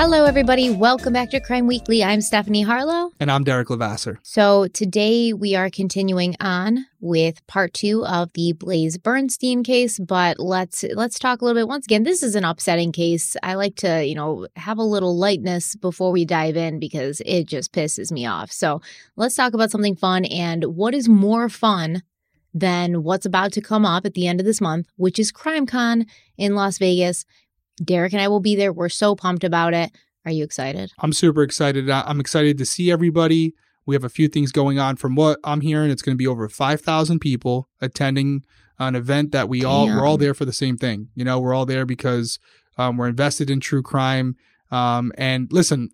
Hello, everybody. Welcome back to Crime Weekly. I'm Stephanie Harlow. And I'm Derek Lavasser. So today we are continuing on with part two of the Blaise Bernstein case. But let's talk a little bit. Once again, this is an upsetting case. I like to, have a little lightness before we dive in because it just pisses me off. So let's talk about something fun. And what is more fun than what's about to come up at the end of this month, which is CrimeCon in Las Vegas. Derek and I will be there. We're so pumped about it. Are you excited? I'm super excited. I'm excited to see everybody. We have a few things going on. From what I'm hearing, it's going to be over 5,000 people attending an event that we're all there for the same thing. We're all there because we're invested in true crime. And listen,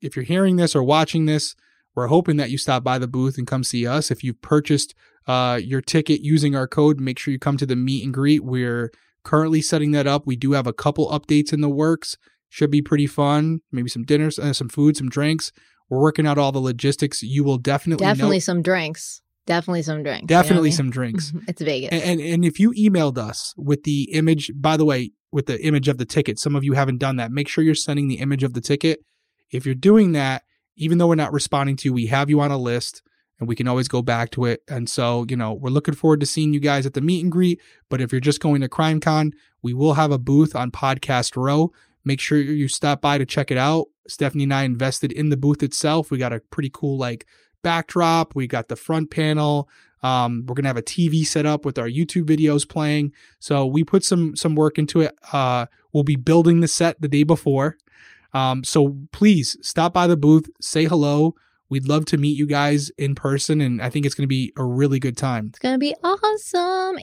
if you're hearing this or watching this, we're hoping that you stop by the booth and come see us. If you've purchased your ticket using our code, make sure you come to the meet and greet. We're currently setting that up. We do have a couple updates in the works. Should be pretty fun. Maybe some dinners, some food, some drinks. We're working out all the logistics. You will definitely some drinks. Definitely some drinks. Definitely some drinks. It's Vegas. And if you emailed us with the image, by the way, with the image of the ticket, some of you haven't done that. Make sure you're sending the image of the ticket. If you're doing that, even though we're not responding to you, we have you on a list. And we can always go back to it. And so, we're looking forward to seeing you guys at the meet and greet. But if you're just going to CrimeCon, we will have a booth on Podcast Row. Make sure you stop by to check it out. Stephanie and I invested in the booth itself. We got a pretty cool backdrop. We got the front panel. We're going to have a TV set up with our YouTube videos playing. So we put some work into it. We'll be building the set the day before. So please stop by the booth, say hello. We'd love to meet you guys in person, and I think it's going to be a really good time. It's going to be awesome.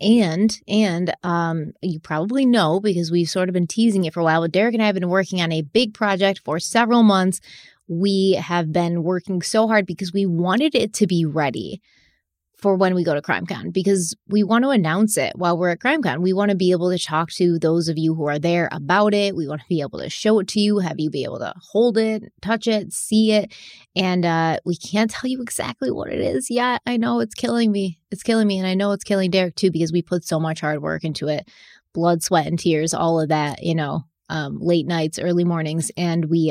And you probably know, because we've sort of been teasing it for a while, but Derek and I have been working on a big project for several months. We have been working so hard because we wanted it to be ready for when we go to CrimeCon, because we want to announce it while we're at CrimeCon. We want to be able to talk to those of you who are there about it. We want to be able to show it to you, have you be able to hold it, touch it, see it. And we can't tell you exactly what it is yet. I know it's killing me. It's killing me. And I know it's killing Derek too, because we put so much hard work into it. Blood, sweat, and tears, all of that, late nights, early mornings. And we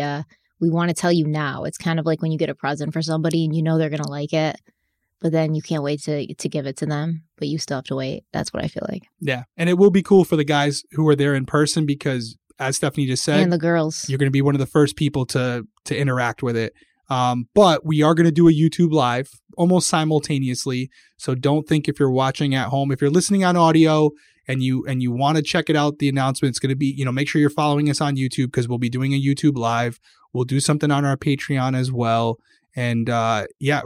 want to tell you now. It's kind of like when you get a present for somebody and they're going to like it. But then you can't wait to give it to them, but you still have to wait. That's what I feel like. Yeah. And it will be cool for the guys who are there in person because, as Stephanie just said, and the girls, you're going to be one of the first people to interact with it. But we are going to do a YouTube live almost simultaneously. So don't think if you're watching at home, if you're listening on audio and you want to check it out, the announcement is going to be, make sure you're following us on YouTube because we'll be doing a YouTube live. We'll do something on our Patreon as well. And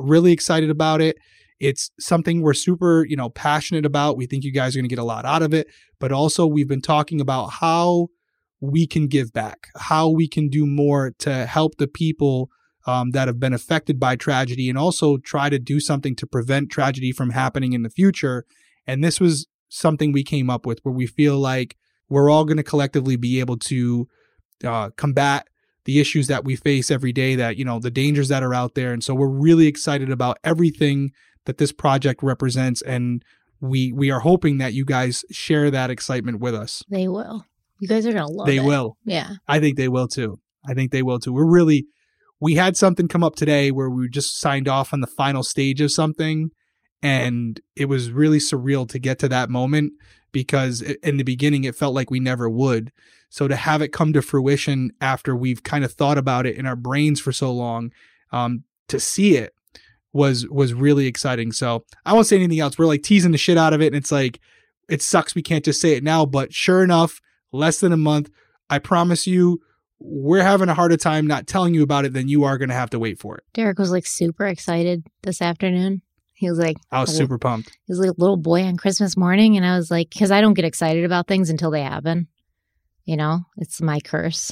really excited about it. It's something we're super, passionate about. We think you guys are going to get a lot out of it. But also we've been talking about how we can give back, how we can do more to help the people that have been affected by tragedy and also try to do something to prevent tragedy from happening in the future. And this was something we came up with where we feel like we're all going to collectively be able to combat the issues that we face every day, that, the dangers that are out there. And so we're really excited about everything that this project represents. And we are hoping that you guys share that excitement with us. They will. You guys are going to love it. They will. Yeah. I think they will too. We had something come up today where we just signed off on the final stage of something. And it was really surreal to get to that moment because in the beginning, it felt like we never would. So to have it come to fruition after we've kind of thought about it in our brains for so long, to see it was really exciting. So I won't say anything else. We're teasing the shit out of it. And it's it sucks. We can't just say it now, but sure enough, less than a month, I promise you, we're having a harder time not telling you about it than you are going to have to wait for it. Derek was like super excited this afternoon. He was like, I was super pumped. He was like a little boy on Christmas morning. And I was like, because I don't get excited about things until they happen. You know, it's my curse.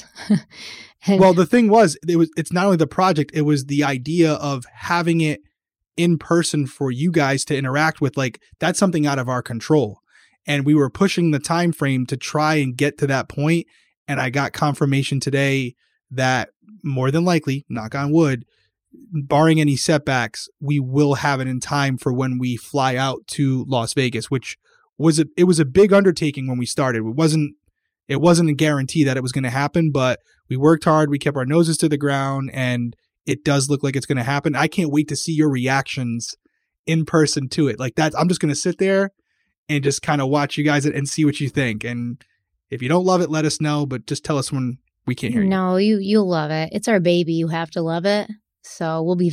Well, the thing was, it's not only the project, it was the idea of having it in person for you guys to interact with. Like, that's something out of our control. And we were pushing the time frame to try and get to that point. And I got confirmation today that more than likely, knock on wood, barring any setbacks, we will have it in time for when we fly out to Las Vegas, which was it was a big undertaking when we started. It wasn't a guarantee that it was going to happen, but we worked hard. We kept our noses to the ground, and it does look like it's going to happen. I can't wait to see your reactions in person to it. Like that, I'm just going to sit there and just kind of watch you guys and see what you think. And if you don't love it, let us know, but just tell us when we can't hear you. No, you'll love it. It's our baby. You have to love it. So we'll be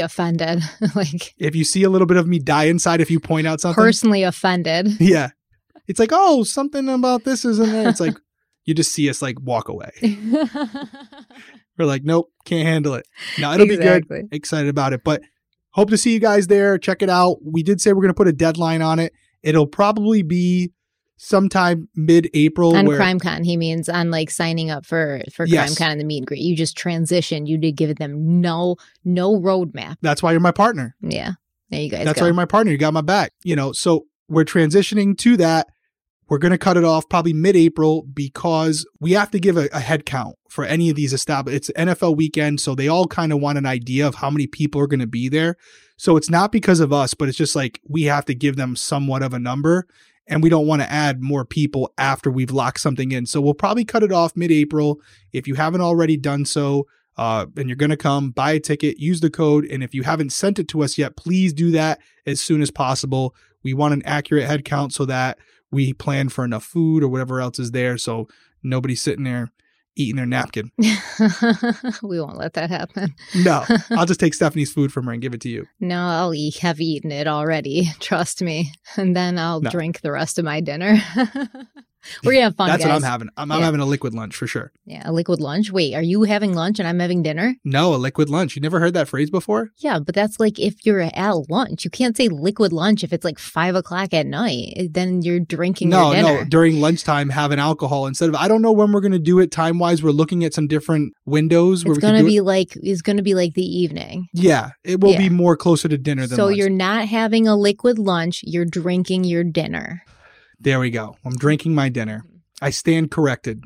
offended. Like if you see a little bit of me die inside, if you point out something. Personally offended. Yeah. It's like, oh, something about this isn't there. It's like, you just see us like walk away. We're like, nope, can't handle it. No, it'll be good. Excited about it. But hope to see you guys there. Check it out. We did say we're going to put a deadline on it. It'll probably be sometime mid-April. On CrimeCon, he means on like signing up for CrimeCon and the meet and greet. You just transitioned. You did give them no roadmap. That's why you're my partner. Yeah. There you guys go. That's why you're my partner. You got my back. You know, so we're transitioning to that. We're going to cut it off probably mid-April because we have to give a head count for any of these establishments. It's NFL weekend, so they all kind of want an idea of how many people are going to be there. So it's not because of us, but it's just like we have to give them somewhat of a number. And we don't want to add more people after we've locked something in. So we'll probably cut it off mid-April. If you haven't already done so, and you're going to come, buy a ticket, use the code. And if you haven't sent it to us yet, please do that as soon as possible. We want an accurate head count so that we plan for enough food or whatever else is there. So nobody's sitting there eating their napkin. We won't let that happen. No, I'll just take Stephanie's food from her and give it to you. No, I'll have eaten it already. Trust me. And then I'll drink the rest of my dinner. We're going to have fun, That's guys. What I'm having. I'm having a liquid lunch for sure. Yeah, a liquid lunch. Wait, are you having lunch and I'm having dinner? No, a liquid lunch. You never heard that phrase before? Yeah, but that's like if you're at lunch. You can't say liquid lunch if it's like 5 o'clock at night. Then you're drinking your dinner. No, during lunchtime, have an alcohol instead of, I don't know when we're going to do it time-wise. We're looking at some different windows. It's going to be like the evening. Yeah, it will be more closer to dinner than lunch. So you're not having a liquid lunch. You're drinking your dinner. There we go. I'm drinking my dinner. I stand corrected.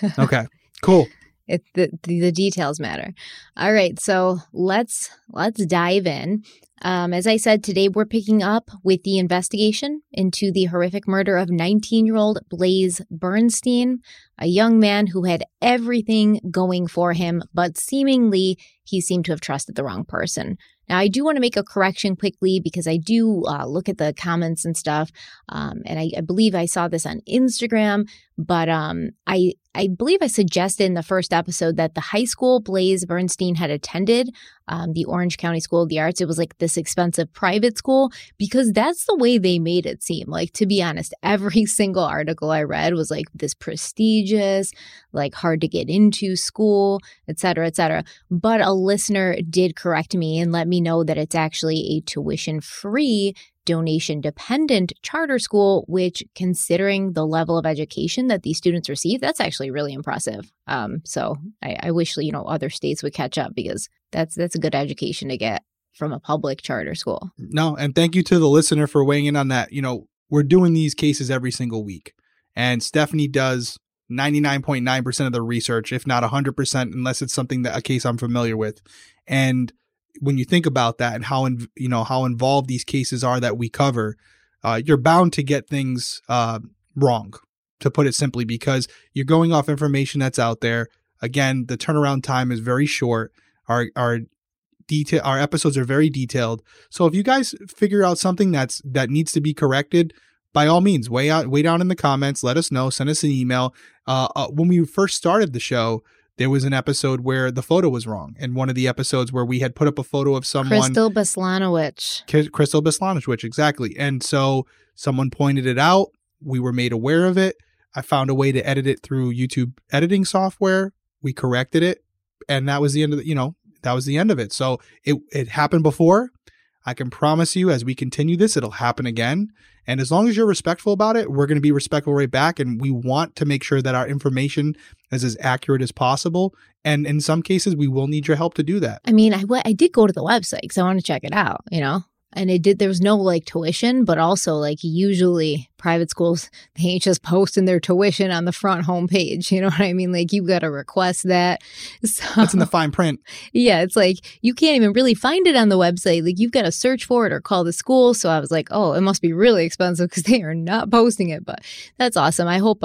Mm-hmm. Okay, cool. The details matter. All right, so let's dive in. As I said, today we're picking up with the investigation into the horrific murder of 19-year-old Blaise Bernstein, a young man who had everything going for him, but seemingly he seemed to have trusted the wrong person. Now, I do want to make a correction quickly because I do look at the comments and stuff, and I believe I saw this on Instagram, but I believe I suggested in the first episode that the high school Blaise Bernstein had attended, the Orange County School of the Arts, it was like this expensive private school because that's the way they made it seem. Like, to be honest, every single article I read was like this prestigious, like hard to get into school, et cetera, et cetera. But a listener did correct me and let me know that it's actually a tuition-free, donation-dependent charter school, which, considering the level of education that these students receive, that's actually really impressive. So I wish, you know, other states would catch up because that's a good education to get from a public charter school. No, and thank you to the listener for weighing in on that. You know, we're doing these cases every single week, and Stephanie does 99.9% of the research, if not 100%, unless it's something that a case I'm familiar with. And when you think about that and how involved these cases are that we cover, you're bound to get things wrong, to put it simply, because you're going off information that's out there. Again, the turnaround time is very short. Our episodes are very detailed. So if you guys figure out something that needs to be corrected, by all means, way down in the comments, let us know, send us an email. When we first started the show, there was an episode where the photo was wrong, and one of the episodes where we had put up a photo of someone. Crystal Baslanowicz, exactly. And so someone pointed it out. We were made aware of it. I found a way to edit it through YouTube editing software. We corrected it, and that was the end of the, you know, that was the end of it. So it happened before. I can promise you, as we continue this, it'll happen again. And as long as you're respectful about it, we're going to be respectful right back. And we want to make sure that our information is as accurate as possible. And in some cases, we will need your help to do that. I mean, I did go to the website because I want to check it out, you know. And it did. There was no like tuition, but also like usually private schools, they ain't just posting their tuition on the front homepage. You know what I mean? Like you got to request that. So, that's in the fine print. Yeah, it's like you can't even really find it on the website. Like you've got to search for it or call the school. So I was like, oh, it must be really expensive because they are not posting it. But that's awesome. I hope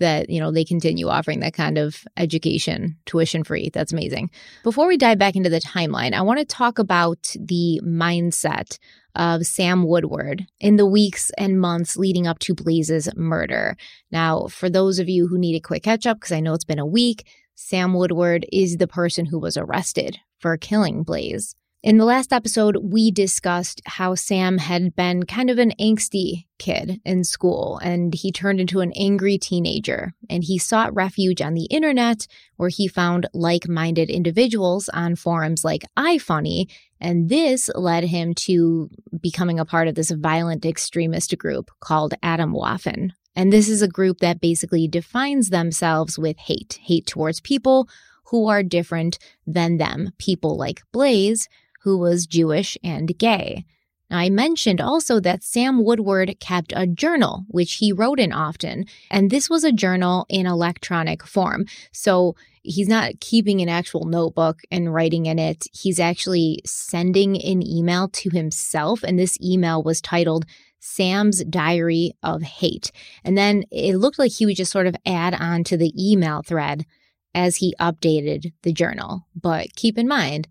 that, you know, they continue offering that kind of education, tuition free. That's amazing. Before we dive back into the timeline, I want to talk about the mindset of Sam Woodward in the weeks and months leading up to Blaze's murder. Now, for those of you who need a quick catch up, because I know it's been a week, Sam Woodward is the person who was arrested for killing Blaze. In the last episode, we discussed how Sam had been kind of an angsty kid in school, and he turned into an angry teenager, and he sought refuge on the internet where he found like-minded individuals on forums like iFunny, and this led him to becoming a part of this violent extremist group called Atomwaffen. And this is a group that basically defines themselves with hate towards people who are different than them, people like Blaze, who was Jewish and gay. Now, I mentioned also that Sam Woodward kept a journal, which he wrote in often, and this was a journal in electronic form. So he's not keeping an actual notebook and writing in it. He's actually sending an email to himself, and this email was titled Sam's Diary of Hate. And then it looked like he would just sort of add on to the email thread as he updated the journal. But keep in mind,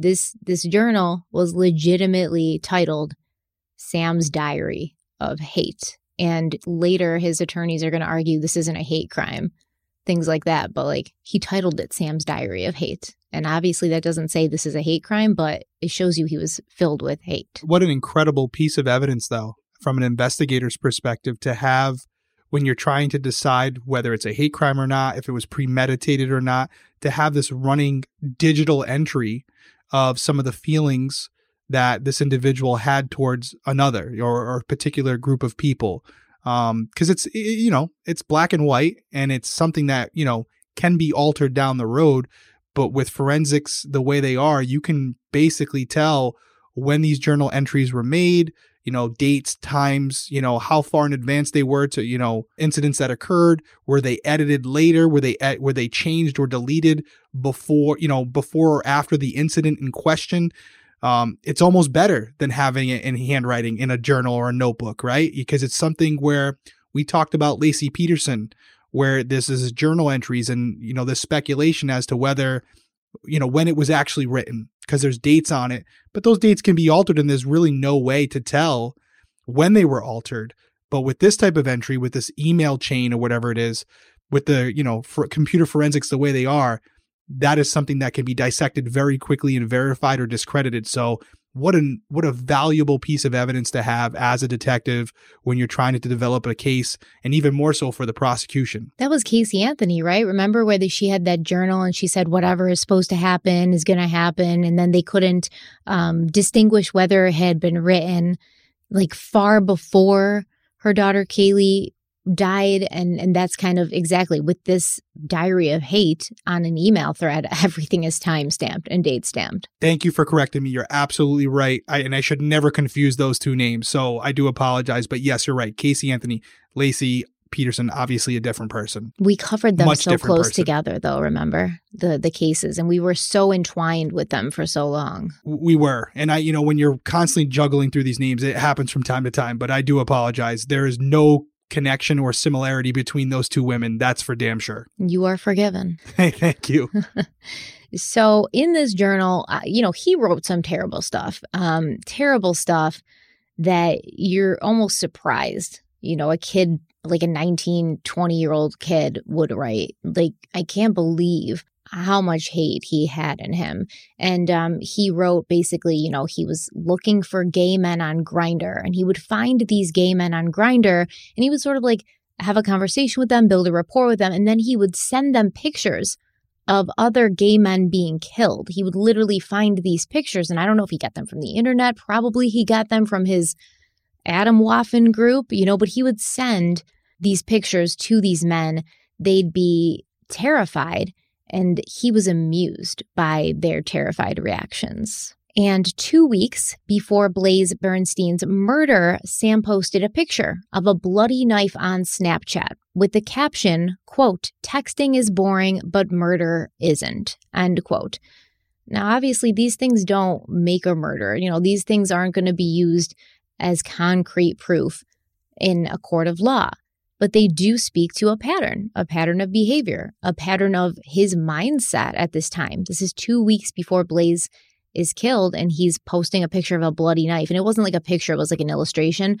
this journal was legitimately titled Sam's Diary of Hate. And later, his attorneys are going to argue this isn't a hate crime, things like that. But like he titled it Sam's Diary of Hate. And obviously that doesn't say this is a hate crime, but it shows you he was filled with hate. What an incredible piece of evidence, though, from an investigator's perspective to have when you're trying to decide whether it's a hate crime or not, if it was premeditated or not, to have this running digital entry of some of the feelings that this individual had towards another or a particular group of people. Because it's black and white, and it's something that, you know, can be altered down the road. But with forensics the way they are, you can basically tell when these journal entries were made, you know, dates, times, you know, how far in advance they were to, you know, incidents that occurred. Were they edited later? Were they changed or deleted before or after the incident in question? It's almost better than having it in handwriting in a journal or a notebook, right? Because it's something where we talked about Laci Peterson, where this is journal entries and, you know, this speculation as to whether, you know, when it was actually written, because there's dates on it, but those dates can be altered and there's really no way to tell when they were altered. But with this type of entry, with this email chain or whatever it is, with the, you know, for computer forensics the way they are, that is something that can be dissected very quickly and verified or discredited. So what a valuable piece of evidence to have as a detective when you're trying to develop a case, and even more so for the prosecution. That was Casey Anthony, right? Remember where she had that journal and she said whatever is supposed to happen is going to happen. And then they couldn't distinguish whether it had been written like far before her daughter Kaylee died. And that's kind of exactly with this diary of hate on an email thread. Everything is time stamped and date stamped. Thank you for correcting me. You're absolutely right. I should never confuse those two names. So I do apologize. But yes, you're right. Casey Anthony, Laci Peterson, obviously a different person. We covered them so close together, though, remember, the cases. And we were so entwined with them for so long. We were. And I, you know, when you're constantly juggling through these names, it happens from time to time. But I do apologize. There is no connection or similarity between those two women. That's for damn sure. You are forgiven. Hey, thank you. So in this journal, you know, he wrote some terrible stuff that you're almost surprised, you know, a kid like a 19, 20-year-old kid would write. Like, I can't believe how much hate he had in him. And he wrote basically, you know, he was looking for gay men on Grindr, and he would find these gay men on Grindr, and he would sort of like have a conversation with them, build a rapport with them, and then he would send them pictures of other gay men being killed. He would literally find these pictures, and I don't know if he got them from the internet. Probably he got them from his Atomwaffen group, you know, but he would send these pictures to these men. They'd be terrified, and he was amused by their terrified reactions. And 2 weeks before Blaise Bernstein's murder, Sam posted a picture of a bloody knife on Snapchat with the caption, quote, "Texting is boring, but murder isn't," end quote. Now, obviously, these things don't make a murder. You know, these things aren't going to be used as concrete proof in a court of law. But they do speak to a pattern of behavior, a pattern of his mindset at this time. This is 2 weeks before Blaze is killed, and he's posting a picture of a bloody knife. And it wasn't like a picture. It was like an illustration,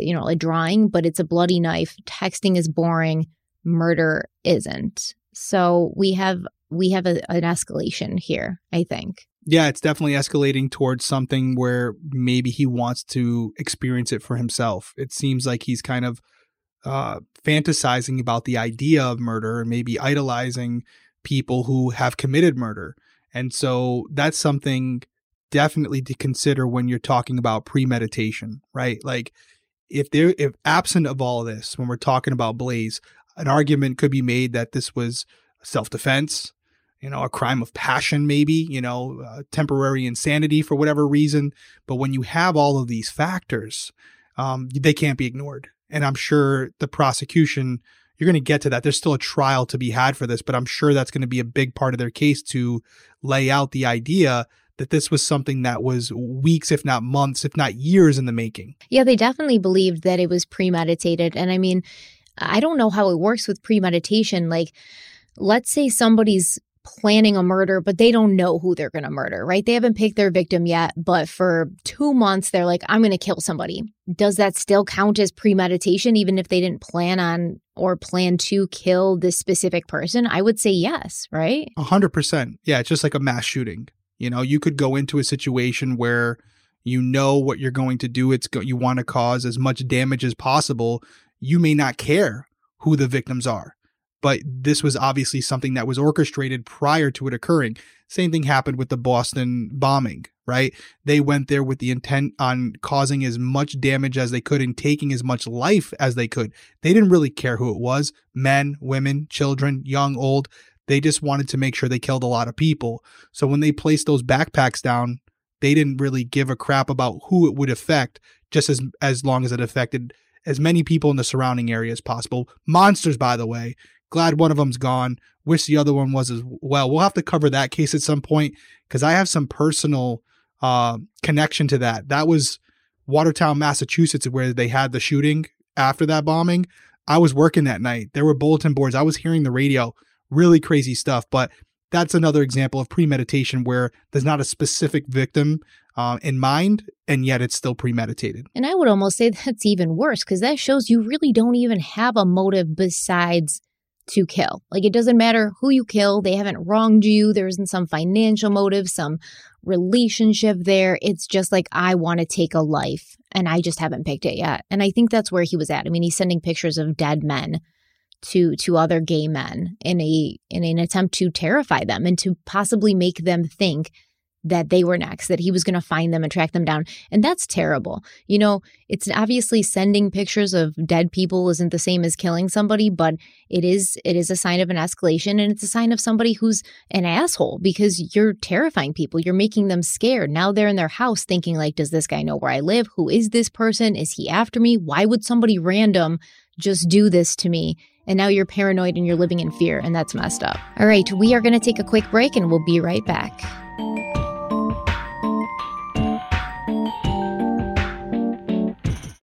you know, a drawing, but it's a bloody knife. Texting is boring. Murder isn't. So we have an escalation here, I think. Yeah, it's definitely escalating towards something where maybe he wants to experience it for himself. It seems like he's kind of fantasizing about the idea of murder and maybe idolizing people who have committed murder. And so that's something definitely to consider when you're talking about premeditation, right? Like if absent of all this, when we're talking about Blaze, an argument could be made that this was self-defense, you know, a crime of passion, maybe, you know, temporary insanity for whatever reason. But when you have all of these factors, they can't be ignored. And I'm sure the prosecution, you're going to get to that. There's still a trial to be had for this, but I'm sure that's going to be a big part of their case to lay out the idea that this was something that was weeks, if not months, if not years in the making. Yeah, they definitely believed that it was premeditated. And I mean, I don't know how it works with premeditation. Like, let's say somebody's planning a murder, but they don't know who they're going to murder, right? They haven't picked their victim yet, but for 2 months, they're like, I'm going to kill somebody. Does that still count as premeditation, even if they didn't plan on or plan to kill this specific person? I would say yes, right? 100%. Yeah, it's just like a mass shooting. You know, you could go into a situation where you know what you're going to do. You want to cause as much damage as possible. You may not care who the victims are. But this was obviously something that was orchestrated prior to it occurring. Same thing happened with the Boston bombing, right? They went there with the intent on causing as much damage as they could and taking as much life as they could. They didn't really care who it was, men, women, children, young, old. They just wanted to make sure they killed a lot of people. So when they placed those backpacks down, they didn't really give a crap about who it would affect, just as long as it affected as many people in the surrounding area as possible. Monsters, by the way. Glad one of them's gone. Wish the other one was as well. We'll have to cover that case at some point because I have some personal connection to that. That was Watertown, Massachusetts, where they had the shooting after that bombing. I was working that night. There were bulletin boards. I was hearing the radio. Really crazy stuff. But that's another example of premeditation where there's not a specific victim in mind, and yet it's still premeditated. And I would almost say that's even worse because that shows you really don't even have a motive besides to kill. Like, it doesn't matter who you kill. They haven't wronged you. There isn't some financial motive, some relationship there. It's just like, I want to take a life and I just haven't picked it yet. And I think that's where he was at. I mean, he's sending pictures of dead men to other gay men in an attempt to terrify them and to possibly make them think that they were next, that he was going to find them and track them down. And that's terrible. You know, it's obviously sending pictures of dead people isn't the same as killing somebody, but it is a sign of an escalation, and it's a sign of somebody who's an asshole because you're terrifying people. You're making them scared. Now they're in their house thinking like, does this guy know where I live? Who is this person? Is he after me? Why would somebody random just do this to me? And now you're paranoid and you're living in fear, and that's messed up. All right, we are going to take a quick break and we'll be right back.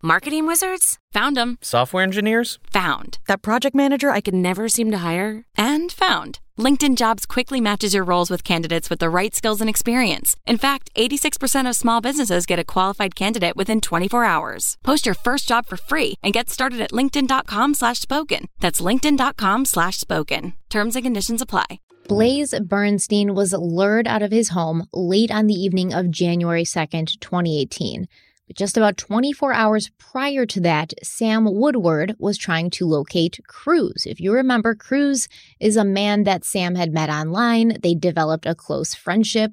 Marketing wizards? Found them. Software engineers? Found. That project manager I could never seem to hire? And found. LinkedIn Jobs quickly matches your roles with candidates with the right skills and experience. In fact, 86% of small businesses get a qualified candidate within 24 hours. Post your first job for free and get started at linkedin.com/spoken. That's linkedin.com/spoken. Terms and conditions apply. Blaise Bernstein was lured out of his home late on the evening of January 2nd, 2018. But just about 24 hours prior to that, Sam Woodward was trying to locate Cruz. If you remember, Cruz is a man that Sam had met online. They developed a close friendship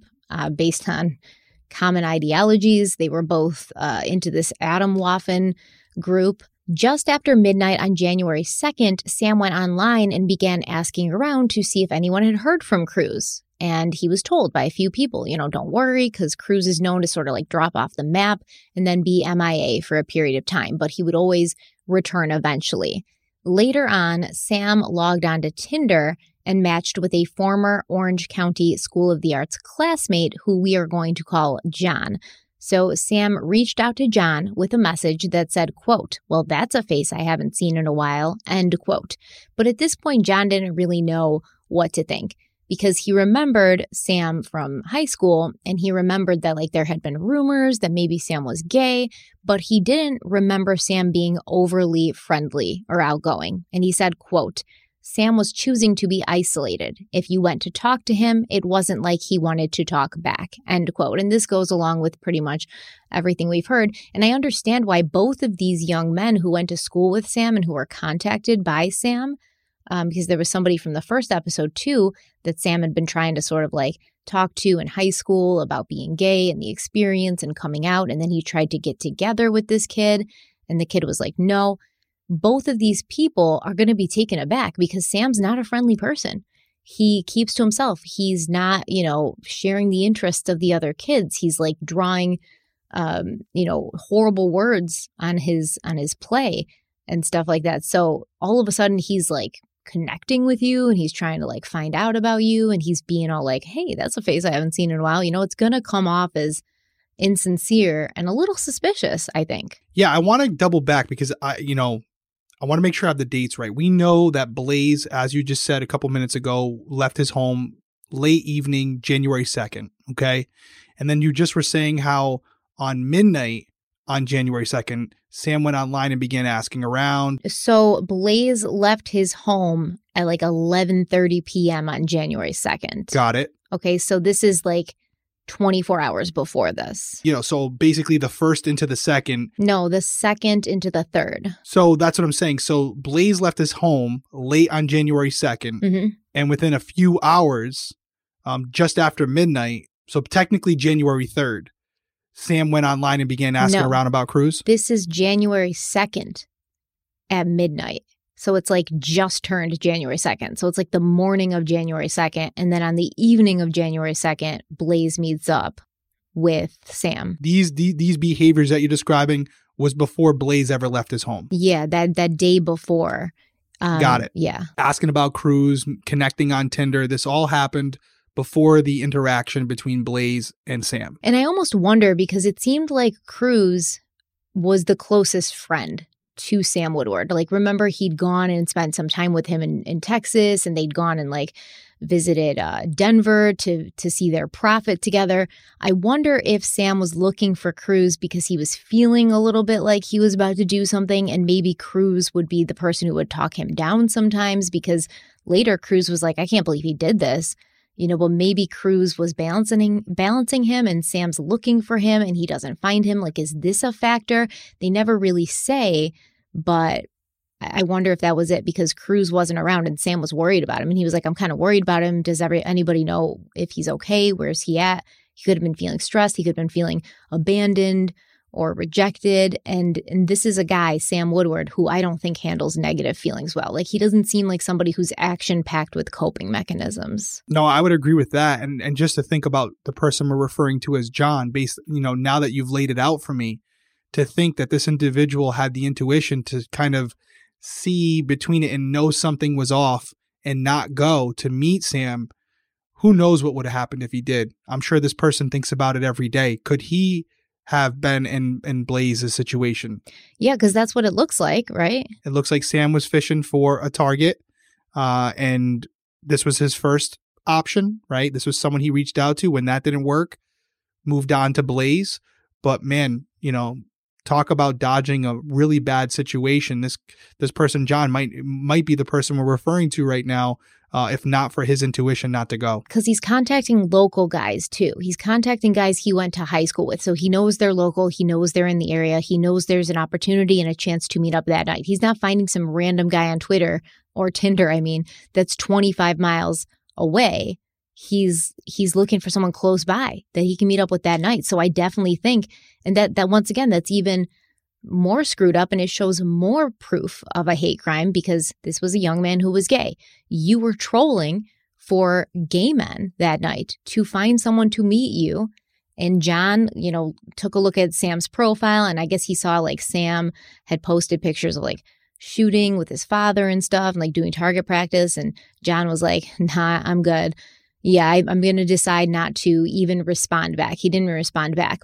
based on common ideologies. They were both into this Atomwaffen group. Just after midnight on January 2nd, Sam went online and began asking around to see if anyone had heard from Cruz. And he was told by a few people, you know, don't worry, because Cruz is known to sort of like drop off the map and then be MIA for a period of time, but he would always return eventually. Later on, Sam logged on to Tinder and matched with a former Orange County School of the Arts classmate who we are going to call John. So Sam reached out to John with a message that said, quote, well, that's a face I haven't seen in a while, end quote. But at this point, John didn't really know what to think because he remembered Sam from high school and he remembered that like there had been rumors that maybe Sam was gay, but he didn't remember Sam being overly friendly or outgoing. And he said, quote, Sam was choosing to be isolated. If you went to talk to him, it wasn't like he wanted to talk back, end quote. And this goes along with pretty much everything we've heard. And I understand why both of these young men who went to school with Sam and who were contacted by Sam, because there was somebody from the first episode too that Sam had been trying to sort of like talk to in high school about being gay and the experience and coming out. And then he tried to get together with this kid and the kid was like, no. Both of these people are going to be taken aback because Sam's not a friendly person. He keeps to himself. He's not, you know, sharing the interests of the other kids. He's like drawing, you know, horrible words on his play and stuff like that. So all of a sudden he's like connecting with you and he's trying to like find out about you and he's being all like, hey, that's a face I haven't seen in a while. You know, it's going to come off as insincere and a little suspicious, I think. Yeah, I want to double back because I want to make sure I have the dates right. We know that Blaise, as you just said a couple minutes ago, left his home late evening, January 2nd, okay? And then you just were saying how on midnight on January 2nd, Sam went online and began asking around. So Blaise left his home at like 11:30 p.m. on January 2nd. Got it. Okay, so this is like 24 hours before this. You know, so basically the first into the second. No, the second into the third. So that's what I'm saying. So Blaise left his home late on January 2nd. Mm-hmm. And within a few hours, just after midnight, so technically January 3rd, Sam went online and began asking around about Cruz. This is January 2nd at midnight. So it's like just turned January 2nd. So it's like the morning of January 2nd. And then on the evening of January 2nd, Blaise meets up with Sam. These behaviors that you're describing was before Blaise ever left his home. Yeah, that day before. Got it. Yeah. Asking about Cruz, connecting on Tinder. This all happened before the interaction between Blaise and Sam. And I almost wonder because it seemed like Cruz was the closest friend to Sam Woodward. Like, remember, he'd gone and spent some time with him in Texas, and they'd gone and like visited Denver to see their prophet together. I wonder if Sam was looking for Cruz because he was feeling a little bit like he was about to do something, and maybe Cruz would be the person who would talk him down sometimes, because later Cruz was like, I can't believe he did this. You know, well, maybe Cruz was balancing him and Sam's looking for him and he doesn't find him. Like, is this a factor? They never really say, but I wonder if that was it because Cruz wasn't around and Sam was worried about him. And he was like, I'm kind of worried about him. Does anybody know if he's okay? Where's he at? He could have been feeling stressed. He could have been feeling abandoned or rejected. And this is a guy, Sam Woodward, who I don't think handles negative feelings well. Like, he doesn't seem like somebody who's action-packed with coping mechanisms. No, I would agree with that. And just to think about the person we're referring to as John, based, you know, now that you've laid it out for me, to think that this individual had the intuition to kind of see between it and know something was off and not go to meet Sam, who knows what would have happened if he did. I'm sure this person thinks about it every day. Could he have been in Blaise's situation? Yeah, because that's what it looks like, right? It looks like Sam was fishing for a target, and this was his first option, right? This was someone he reached out to. When that didn't work, moved on to Blaise. But man, you know, talk about dodging a really bad situation. This person, John, might be the person we're referring to right now if not for his intuition not to go. Because he's contacting local guys, too. He's contacting guys he went to high school with. So he knows they're local. He knows they're in the area. He knows there's an opportunity and a chance to meet up that night. He's not finding some random guy on Twitter or Tinder, that's 25 miles away. He's looking for someone close by that he can meet up with that night. So I definitely think, and that once again, that's even more screwed up, and it shows more proof of a hate crime because this was a young man who was gay. You were trolling for gay men that night to find someone to meet you. And John, took a look at Sam's profile, and I guess he saw Sam had posted pictures of shooting with his father and stuff, and doing target practice. And John was like, "Nah, I'm good. Yeah, I'm going to decide not to even respond back." He didn't respond back.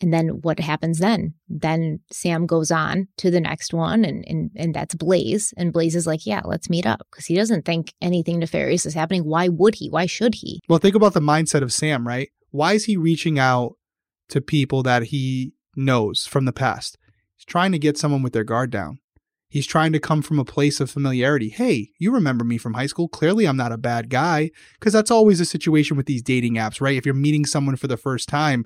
And then what happens then? Then Sam goes on to the next one, and that's Blaze. And Blaze is like, yeah, let's meet up, because he doesn't think anything nefarious is happening. Why would he? Why should he? Well, think about the mindset of Sam, right? Why is he reaching out to people that he knows from the past? He's trying to get someone with their guard down. He's trying to come from a place of familiarity. Hey, you remember me from high school. Clearly, I'm not a bad guy, because that's always a situation with these dating apps, right? If you're meeting someone for the first time,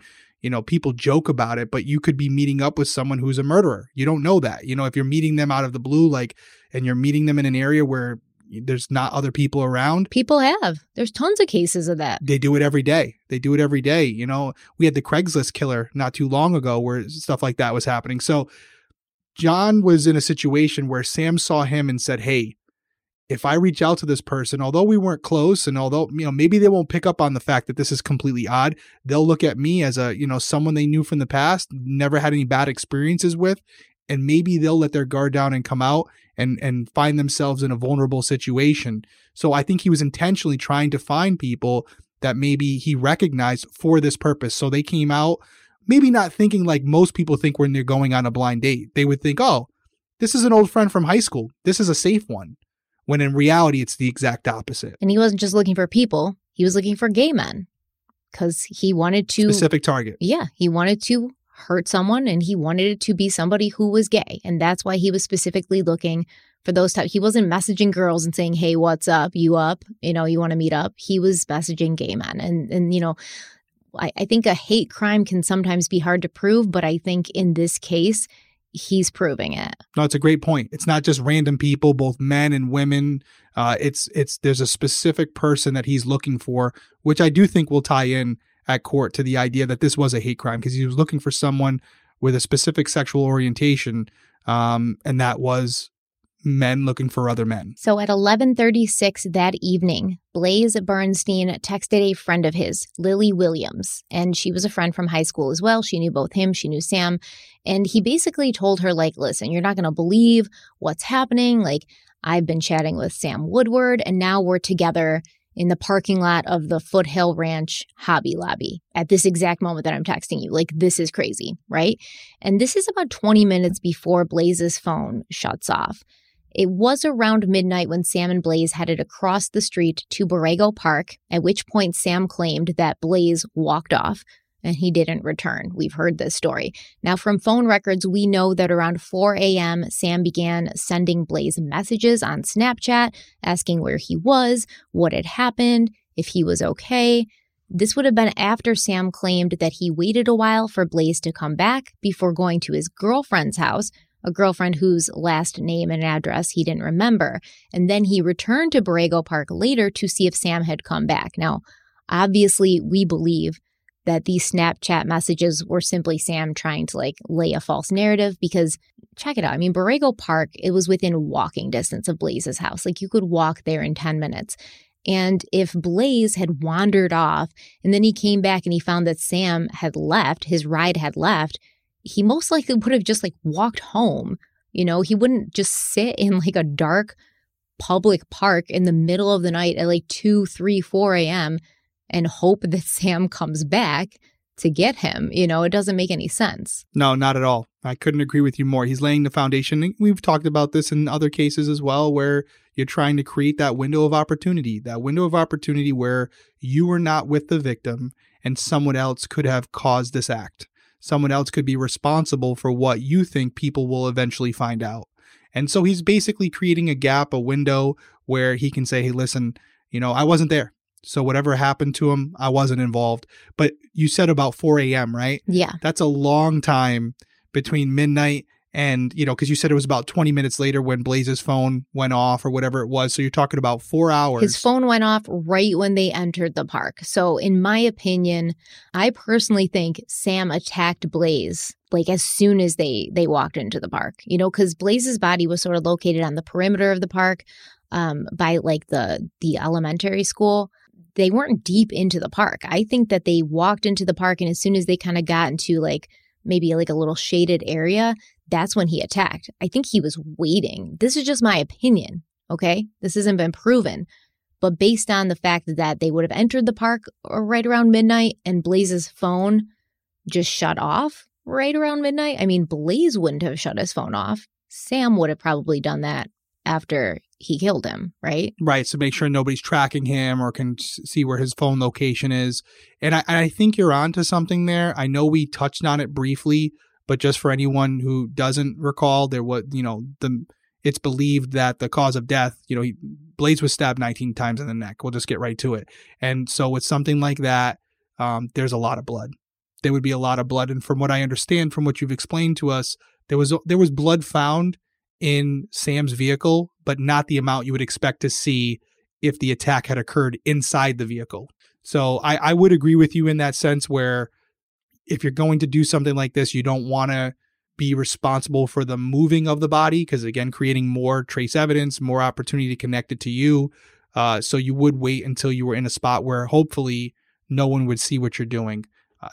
people joke about it, but you could be meeting up with someone who's a murderer. You don't know that. If you're meeting them out of the blue, and you're meeting them in an area where there's not other people around. People have. There's tons of cases of that. They do it every day. We had the Craigslist killer not too long ago where stuff like that was happening. So John was in a situation where Sam saw him and said, hey, if I reach out to this person, although we weren't close and although, maybe they won't pick up on the fact that this is completely odd, they'll look at me as a, someone they knew from the past, never had any bad experiences with, and maybe they'll let their guard down and come out and find themselves in a vulnerable situation. So I think he was intentionally trying to find people that maybe he recognized for this purpose. So they came out, maybe not thinking like most people think when they're going on a blind date. They would think, oh, this is an old friend from high school. This is a safe one. When in reality, it's the exact opposite. And he wasn't just looking for people. He was looking for gay men because he wanted to. Specific target. Yeah. He wanted to hurt someone, and he wanted it to be somebody who was gay. And that's why he was specifically looking for those types. He wasn't messaging girls and saying, hey, what's up? You up? You want to meet up? He was messaging gay men. And I think a hate crime can sometimes be hard to prove, but I think in this case, he's proving it. No, it's a great point. It's not just random people, both men and women. There's a specific person that he's looking for, which I do think will tie in at court to the idea that this was a hate crime, because he was looking for someone with a specific sexual orientation, and that was men looking for other men. So at 11:36 that evening, Blaise Bernstein texted a friend of his, Lily Williams, and she was a friend from high school as well. She knew both him, she knew Sam, and he basically told her, listen, you're not going to believe what's happening. I've been chatting with Sam Woodward, and now we're together in the parking lot of the Foothill Ranch Hobby Lobby at this exact moment that I'm texting you. This is crazy, right? And this is about 20 minutes before Blaise's phone shuts off. It was around midnight when Sam and Blaze headed across the street to Borrego Park, at which point Sam claimed that Blaze walked off and he didn't return. We've heard this story. Now, from phone records, we know that around 4 a.m., Sam began sending Blaze messages on Snapchat, asking where he was, what had happened, if he was okay. This would have been after Sam claimed that he waited a while for Blaze to come back before going to his girlfriend's house, a girlfriend whose last name and address he didn't remember. And then he returned to Borrego Park later to see if Sam had come back. Now, obviously, we believe that these Snapchat messages were simply Sam trying to lay a false narrative, because check it out. Borrego Park, it was within walking distance of Blaze's house. You could walk there in 10 minutes. And if Blaze had wandered off and then he came back and he found that Sam had left, his ride had left, he most likely would have just walked home. He wouldn't just sit in a dark public park in the middle of the night at 2, 3, 4 a.m. and hope that Sam comes back to get him. It doesn't make any sense. No, not at all. I couldn't agree with you more. He's laying the foundation. We've talked about this in other cases as well, where you're trying to create that window of opportunity where you were not with the victim and someone else could have caused this act. Someone else could be responsible for what you think people will eventually find out. And so he's basically creating a gap, a window where he can say, hey, listen, you know, I wasn't there. So whatever happened to him, I wasn't involved. But you said about 4 a.m., right? Yeah. That's a long time between midnight and, you know, because you said it was about 20 minutes later when Blaze's phone went off or whatever it was. So you're talking about 4 hours. His phone went off right when they entered the park. So in my opinion, I personally think Sam attacked Blaze like as soon as they walked into the park, you know, because Blaze's body was sort of located on the perimeter of the park by like the elementary school. They weren't deep into the park. I think that they walked into the park, and as soon as they kind of got into like maybe like a little shaded area, that's when he attacked. I think he was waiting. This is just my opinion, okay? This hasn't been proven. But based on the fact that they would have entered the park right around midnight and Blaze's phone just shut off right around midnight, I mean, Blaze wouldn't have shut his phone off. Sam would have probably done that after he killed him, right? Right. So make sure nobody's tracking him or can see where his phone location is. And I think you're onto something there. I know we touched on it briefly, but just for anyone who doesn't recall, there was, you know, it's believed that the cause of death, you know, Blaze was stabbed 19 times in the neck. We'll just get right to it. And so with something like that, there's a lot of blood. There would be a lot of blood. And from what I understand, from what you've explained to us, there was blood found in Sam's vehicle, but not the amount you would expect to see if the attack had occurred inside the vehicle. So I would agree with you in that sense where if you're going to do something like this, you don't want to be responsible for the moving of the body because, again, creating more trace evidence, more opportunity to connect it to you. So you would wait until you were in a spot where hopefully no one would see what you're doing.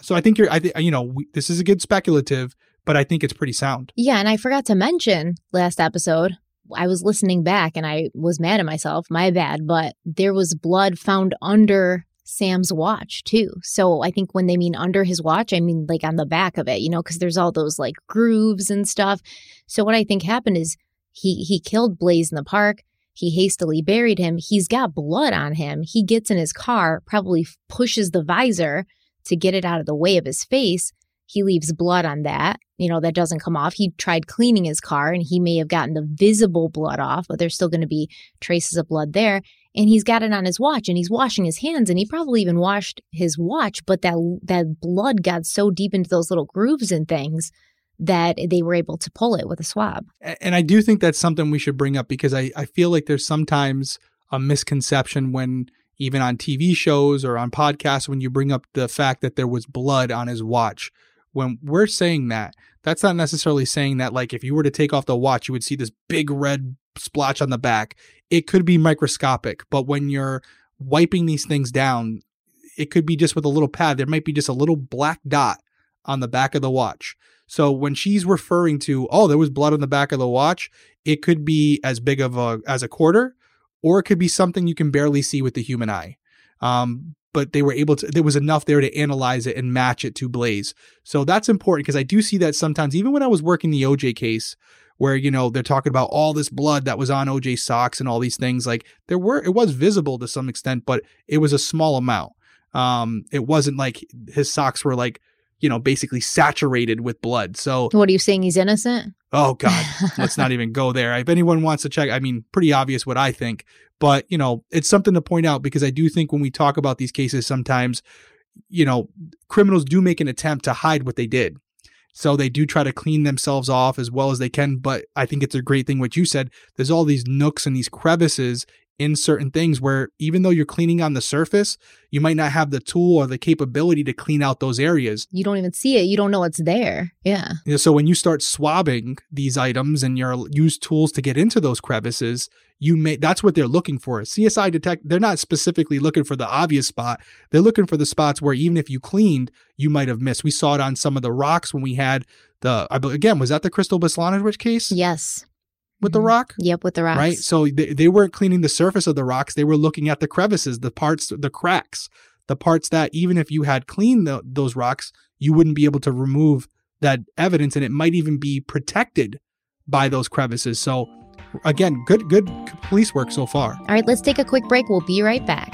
So I think this is a good speculative, but I think it's pretty sound. Yeah. And I forgot to mention last episode, I was listening back and I was mad at myself. My bad. But there was blood found under Sam's watch, too. So I think when they mean under his watch, I mean like on the back of it, you know, because there's all those like grooves and stuff. So what I think happened is he killed Blaze in the park. He hastily buried him. He's got blood on him. He gets in his car, probably pushes the visor to get it out of the way of his face. He leaves blood on that, you know, that doesn't come off. He tried cleaning his car and he may have gotten the visible blood off, but there's still going to be traces of blood there. And he's got it on his watch and he's washing his hands and he probably even washed his watch. But that blood got so deep into those little grooves and things that they were able to pull it with a swab. And I do think that's something we should bring up because I feel like there's sometimes a misconception when even on TV shows or on podcasts, when you bring up the fact that there was blood on his watch. When we're saying that, that's not necessarily saying that, like, if you were to take off the watch, you would see this big red splotch on the back. It could be microscopic, but when you're wiping these things down, it could be just with a little pad. There might be just a little black dot on the back of the watch. So when she's referring to, oh, there was blood on the back of the watch, it could be as big of as a quarter, or it could be something you can barely see with the human eye. But they were able to, there was enough there to analyze it and match it to Blaze. So that's important because I do see that sometimes, even when I was working the OJ case where, you know, they're talking about all this blood that was on OJ's socks and all these things, like it was visible to some extent, but it was a small amount. It wasn't like his socks were like, you know, basically saturated with blood. So what are you saying? He's innocent? Oh God, let's not even go there. If anyone wants to check, I mean, pretty obvious what I think. But, you know, it's something to point out because I do think when we talk about these cases, sometimes, you know, criminals do make an attempt to hide what they did. So they do try to clean themselves off as well as they can. But I think it's a great thing what you said. There's all these nooks and these crevices in certain things where even though you're cleaning on the surface, you might not have the tool or the capability to clean out those areas. You don't even see it. You don't know it's there. Yeah. So when you start swabbing these items and you use tools to get into those crevices, that's what they're looking for. CSI they're not specifically looking for the obvious spot. They're looking for the spots where even if you cleaned, you might have missed. We saw it on some of the rocks when we had was that the Crystal Baslanowicz case? Yes. With the rock? Yep, with the rocks. Right? So they weren't cleaning the surface of the rocks. They were looking at the crevices, the parts, the cracks, the parts that even if you had cleaned those rocks, you wouldn't be able to remove that evidence. And it might even be protected by those crevices. So again, good police work so far. All right, let's take a quick break. We'll be right back.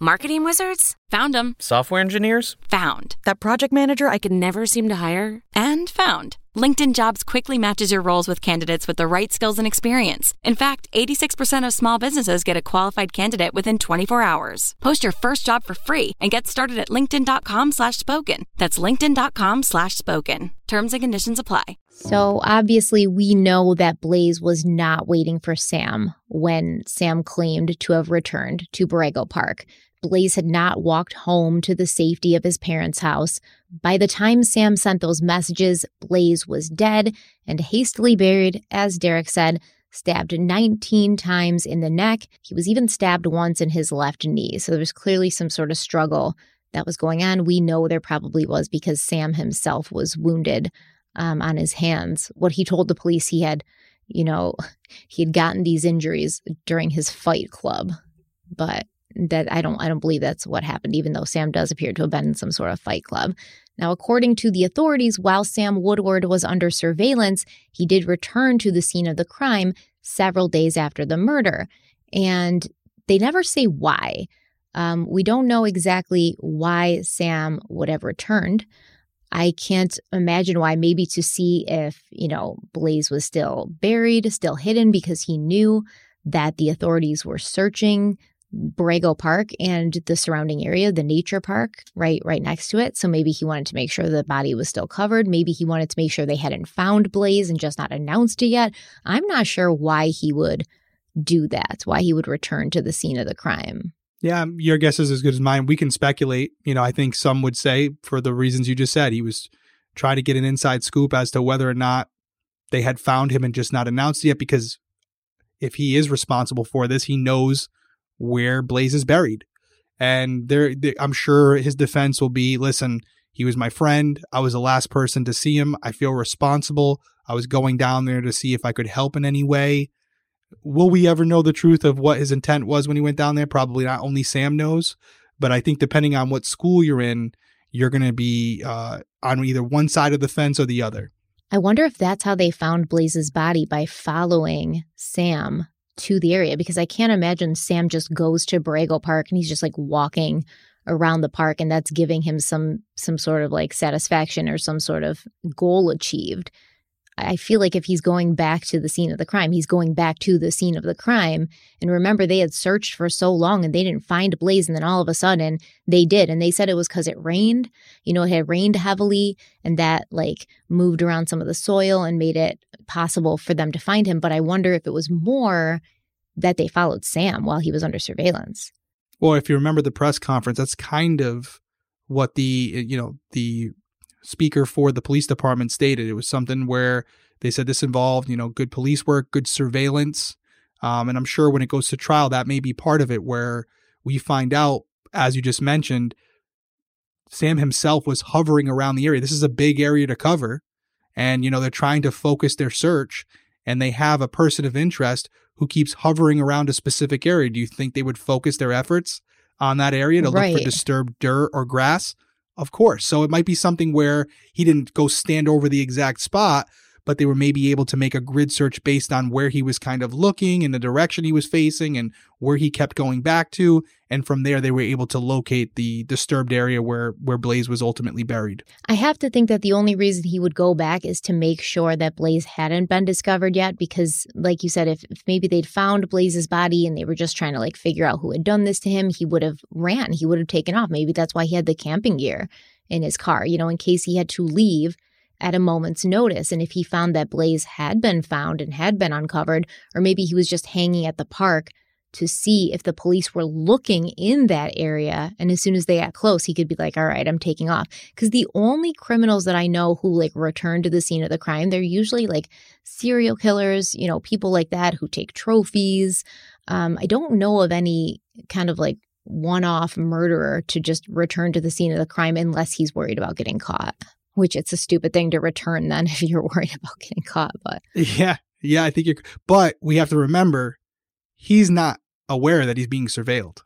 Marketing wizards? Found them. Software engineers? Found. That project manager I could never seem to hire? And found. LinkedIn Jobs quickly matches your roles with candidates with the right skills and experience. In fact, 86% of small businesses get a qualified candidate within 24 hours. Post your first job for free and get started at linkedin.com/spoken. That's linkedin.com/spoken. Terms and conditions apply. So obviously we know that Blaze was not waiting for Sam when Sam claimed to have returned to Borrego Park. Blaze had not walked home to the safety of his parents' house. By the time Sam sent those messages, Blaze was dead and hastily buried, as Derek said, stabbed 19 times in the neck. He was even stabbed once in his left knee. So there was clearly some sort of struggle that was going on. We know there probably was because Sam himself was wounded on his hands. What he told the police, he had gotten these injuries during his fight club, but that I don't believe that's what happened, even though Sam does appear to have been in some sort of fight club. Now, according to the authorities, while Sam Woodward was under surveillance, he did return to the scene of the crime several days after the murder. And they never say why. We don't know exactly why Sam would have returned. I can't imagine why. Maybe to see if, Blaze was still buried, still hidden, because he knew that the authorities were searching Borrego Park and the surrounding area, the nature park right next to it. So maybe he wanted to make sure the body was still covered. Maybe he wanted to make sure they hadn't found Blaze and just not announced it yet. I'm not sure why he would do that, why he would return to the scene of the crime. Yeah, your guess is as good as mine. We can speculate. I think some would say, for the reasons you just said, he was trying to get an inside scoop as to whether or not they had found him and just not announced it yet, because if he is responsible for this, he knows where Blaze is buried. And I'm sure his defense will be, listen, he was my friend. I was the last person to see him. I feel responsible. I was going down there to see if I could help in any way. Will we ever know the truth of what his intent was when he went down there? Probably not. Only Sam knows. But I think depending on what school you're in, you're going to be on either one side of the fence or the other. I wonder if that's how they found Blaze's body, by following Sam to the area, because I can't imagine Sam just goes to Borrego Park and he's just like walking around the park and that's giving him some sort of like satisfaction or some sort of goal achieved. I feel like if he's going back to the scene of the crime, he's going back to the scene of the crime. And remember, they had searched for so long and they didn't find Blaze. And then all of a sudden they did. And they said it was because it rained. It had rained heavily and that like moved around some of the soil and made it possible for them to find him. But I wonder if it was more that they followed Sam while he was under surveillance. Well, if you remember the press conference, that's kind of what the speaker for the police department stated. It was something where they said this involved, good police work, good surveillance. And I'm sure when it goes to trial, that may be part of it, where we find out, as you just mentioned, Sam himself was hovering around the area. This is a big area to cover. And, they're trying to focus their search and they have a person of interest who keeps hovering around a specific area. Do you think they would focus their efforts on that area to look for disturbed dirt or grass? Of course. So it might be something where he didn't go stand over the exact spot, but they were maybe able to make a grid search based on where he was kind of looking and the direction he was facing and where he kept going back to. And from there, they were able to locate the disturbed area where Blaze was ultimately buried. I have to think that the only reason he would go back is to make sure that Blaze hadn't been discovered yet, because like you said, if maybe they'd found Blaze's body and they were just trying to like figure out who had done this to him, he would have ran. He would have taken off. Maybe that's why he had the camping gear in his car, in case he had to leave at a moment's notice. And if he found that Blaze had been found and had been uncovered, or maybe he was just hanging at the park to see if the police were looking in that area. And as soon as they got close, he could be like, all right, I'm taking off. Because the only criminals that I know who like return to the scene of the crime, they're usually like serial killers, people like that who take trophies. I don't know of any kind of like one-off murderer to just return to the scene of the crime unless he's worried about getting caught. Which it's a stupid thing to return then if you're worried about getting caught. But yeah, I think but we have to remember, he's not aware that he's being surveilled.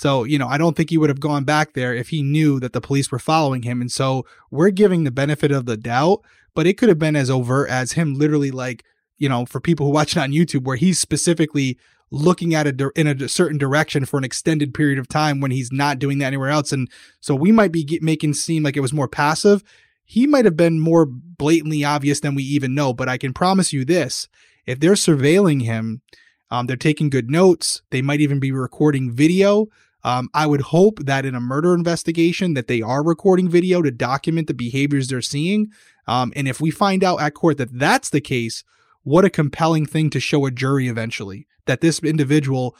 So, you know, I don't think he would have gone back there if he knew that the police were following him. And so we're giving the benefit of the doubt, but it could have been as overt as him literally, like, you know, for people who watch it on YouTube, where he's specifically looking at it in a certain direction for an extended period of time when he's not doing that anywhere else. And so we might be making seem like it was more passive. He might have been more blatantly obvious than we even know. But I can promise you this, if they're surveilling him, they're taking good notes. They might even be recording video. I would hope that in a murder investigation that they are recording video to document the behaviors they're seeing. And if we find out at court that that's the case, what a compelling thing to show a jury eventually, that this individual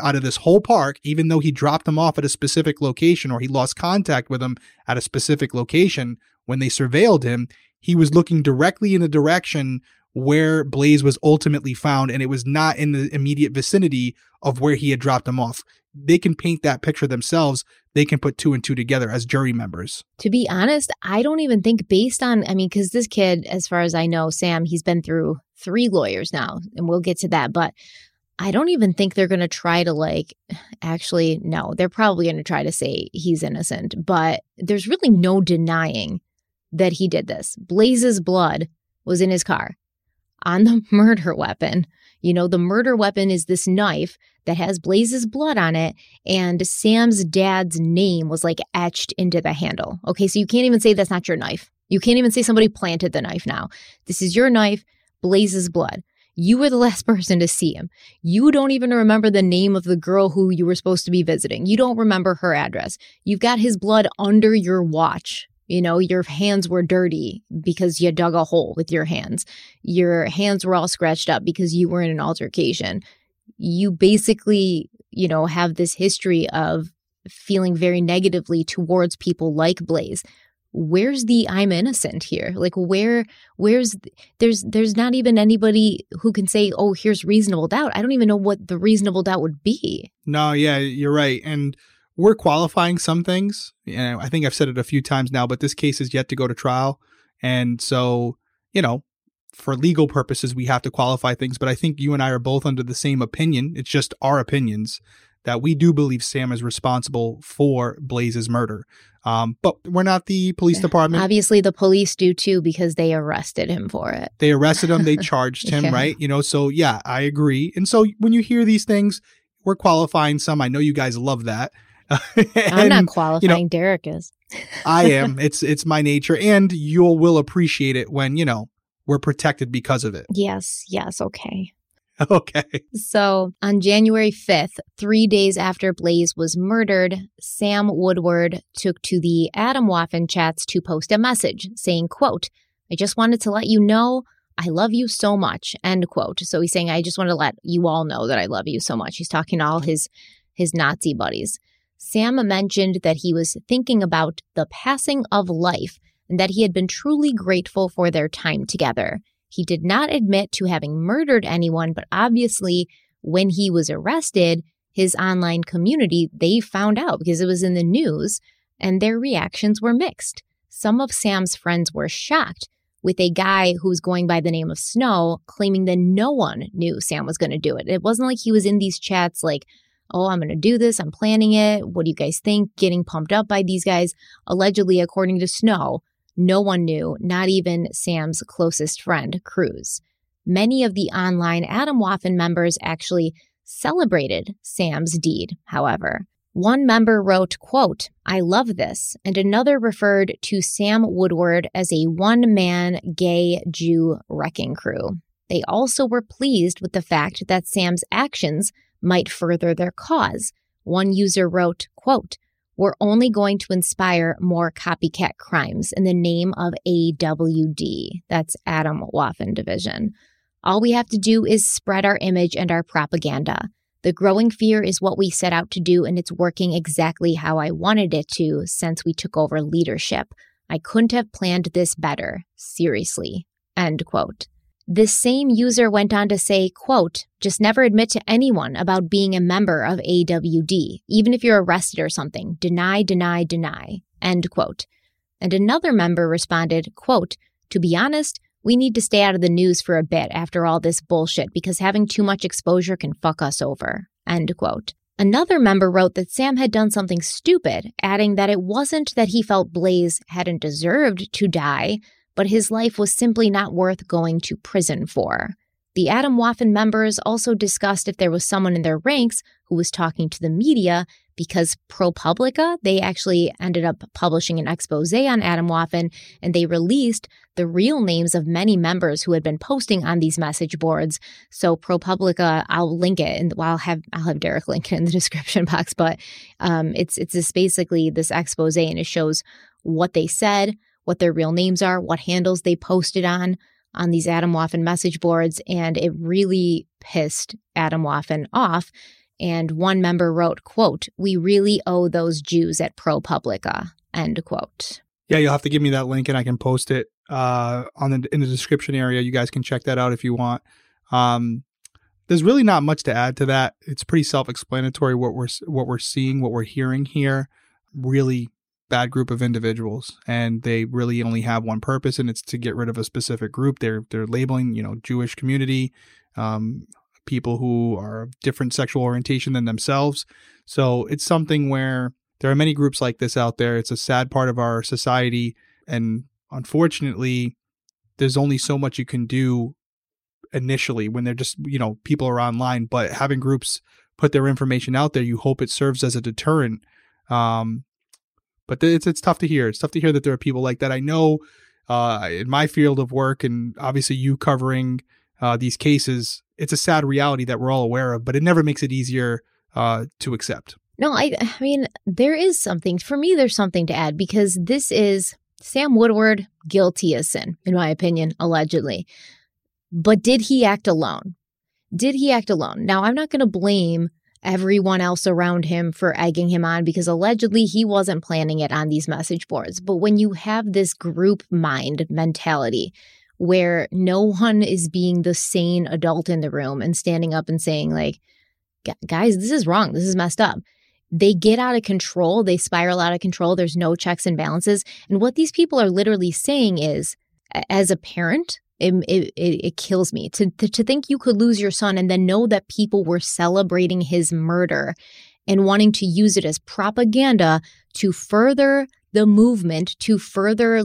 out of this whole park, even though he dropped him off at a specific location or he lost contact with him at a specific location, when they surveilled him, he was looking directly in the direction where Blaze was ultimately found, and it was not in the immediate vicinity of where he had dropped him off. They can paint that picture themselves. They can put two and two together as jury members. To be honest, I don't even think based on, I mean, because this kid, as far as I know, Sam, he's been through 3 lawyers now, and we'll get to that. But I don't even think they're going to try to they're probably going to try to say he's innocent. But there's really no denying that he did this. Blaze's blood was in his car on the murder weapon. You know, the murder weapon is this knife that has Blaze's blood on it, and Sam's dad's name was etched into the handle. Okay, so you can't even say that's not your knife. You can't even say somebody planted the knife now. This is your knife, Blaze's blood. You were the last person to see him. You don't even remember the name of the girl who you were supposed to be visiting. You don't remember her address. You've got his blood under your watch. You know, your hands were dirty because you dug a hole with your hands. Your hands were all scratched up because you were in an altercation. You basically, you know, have this history of feeling very negatively towards people like Blaze. Where's the I'm innocent here? There's not even anybody who can say, oh, here's reasonable doubt. I don't even know what the reasonable doubt would be. No, yeah, you're right. And we're qualifying some things. And I think I've said it a few times now, but this case is yet to go to trial. And so, you know, for legal purposes, we have to qualify things. But I think you and I are both under the same opinion. It's just our opinions that we do believe Sam is responsible for Blaze's murder. But we're not the police department. Obviously, the police do, too, because they arrested him for it. They arrested him. They charged him. Yeah. Right. You know, so, yeah, I agree. And so when you hear these things, we're qualifying some. I know you guys love that. I'm not qualifying. You know, Derek is. I am. It's my nature. And you will appreciate it when, you know, we're protected because of it. Yes. Yes. Okay. Okay. So on January 5th, 3 days after Blaze was murdered, Sam Woodward took to the Atomwaffen chats to post a message saying, quote, I just wanted to let you know I love you so much, end quote. So he's saying, I just want to let you all know that I love you so much. He's talking to all his Nazi buddies. Sam mentioned that he was thinking about the passing of life and that he had been truly grateful for their time together. He did not admit to having murdered anyone, but obviously when he was arrested, his online community, they found out because it was in the news and their reactions were mixed. Some of Sam's friends were shocked, with a guy who was going by the name of Snow claiming that no one knew Sam was going to do it. It wasn't like he was in these chats like, oh, I'm going to do this. I'm planning it. What do you guys think? Getting pumped up by these guys. Allegedly, according to Snow, no one knew, not even Sam's closest friend, Cruz. Many of the online Atomwaffen members actually celebrated Sam's deed, however. One member wrote, quote, I love this, and another referred to Sam Woodward as a one-man gay Jew wrecking crew. They also were pleased with the fact that Sam's actions might further their cause. One user wrote, quote, we're only going to inspire more copycat crimes in the name of AWD. That's Atomwaffen Division. All we have to do is spread our image and our propaganda. The growing fear is what we set out to do, and it's working exactly how I wanted it to since we took over leadership. I couldn't have planned this better. Seriously. End quote. This same user went on to say, quote, just never admit to anyone about being a member of AWD, even if you're arrested or something. Deny, deny, deny, end quote. And another member responded, quote, to be honest, we need to stay out of the news for a bit after all this bullshit because having too much exposure can fuck us over, end quote. Another member wrote that Sam had done something stupid, adding that it wasn't that he felt Blaze hadn't deserved to die, but his life was simply not worth going to prison for. The Atomwaffen members also discussed if there was someone in their ranks who was talking to the media, because ProPublica, they actually ended up publishing an expose on Atomwaffen, and they released the real names of many members who had been posting on these message boards. So ProPublica, I'll link it, and I'll have Derek link it in the description box. But it's just basically this expose, and it shows what they said, what their real names are, what handles they posted on these Atomwaffen message boards, and it really pissed Atomwaffen off. And one member wrote, quote, "We really owe those Jews at ProPublica," end quote. Yeah, you'll have to give me that link and I can post it in the description area. You guys can check that out if you want. There's really not much to add to that. It's pretty self-explanatory what we're seeing, what we're hearing here. Really bad group of individuals, and they really only have one purpose, and it's to get rid of a specific group. They're labeling, Jewish community, people who are of different sexual orientation than themselves. So it's something where there are many groups like this out there. It's a sad part of our society. And unfortunately, there's only so much you can do initially when they're just, people are online, but having groups put their information out there, you hope it serves as a deterrent. But it's tough to hear. It's tough to hear that there are people like that. I know in my field of work, and obviously you covering these cases, it's a sad reality that we're all aware of, but it never makes it easier to accept. No, I mean, there is something. For me, there's something to add, because this is Sam Woodward guilty as sin, in my opinion, allegedly. But did he act alone? Now, I'm not going to blame everyone else around him for egging him on, because allegedly he wasn't planning it on these message boards. But when you have this group mind mentality where no one is being the sane adult in the room and standing up and saying, like, guys, this is wrong, this is messed up, they get out of control, they spiral out of control, there's no checks and balances. And what these people are literally saying is, as a parent, it kills me to think you could lose your son and then know that people were celebrating his murder and wanting to use it as propaganda to further the movement, to further,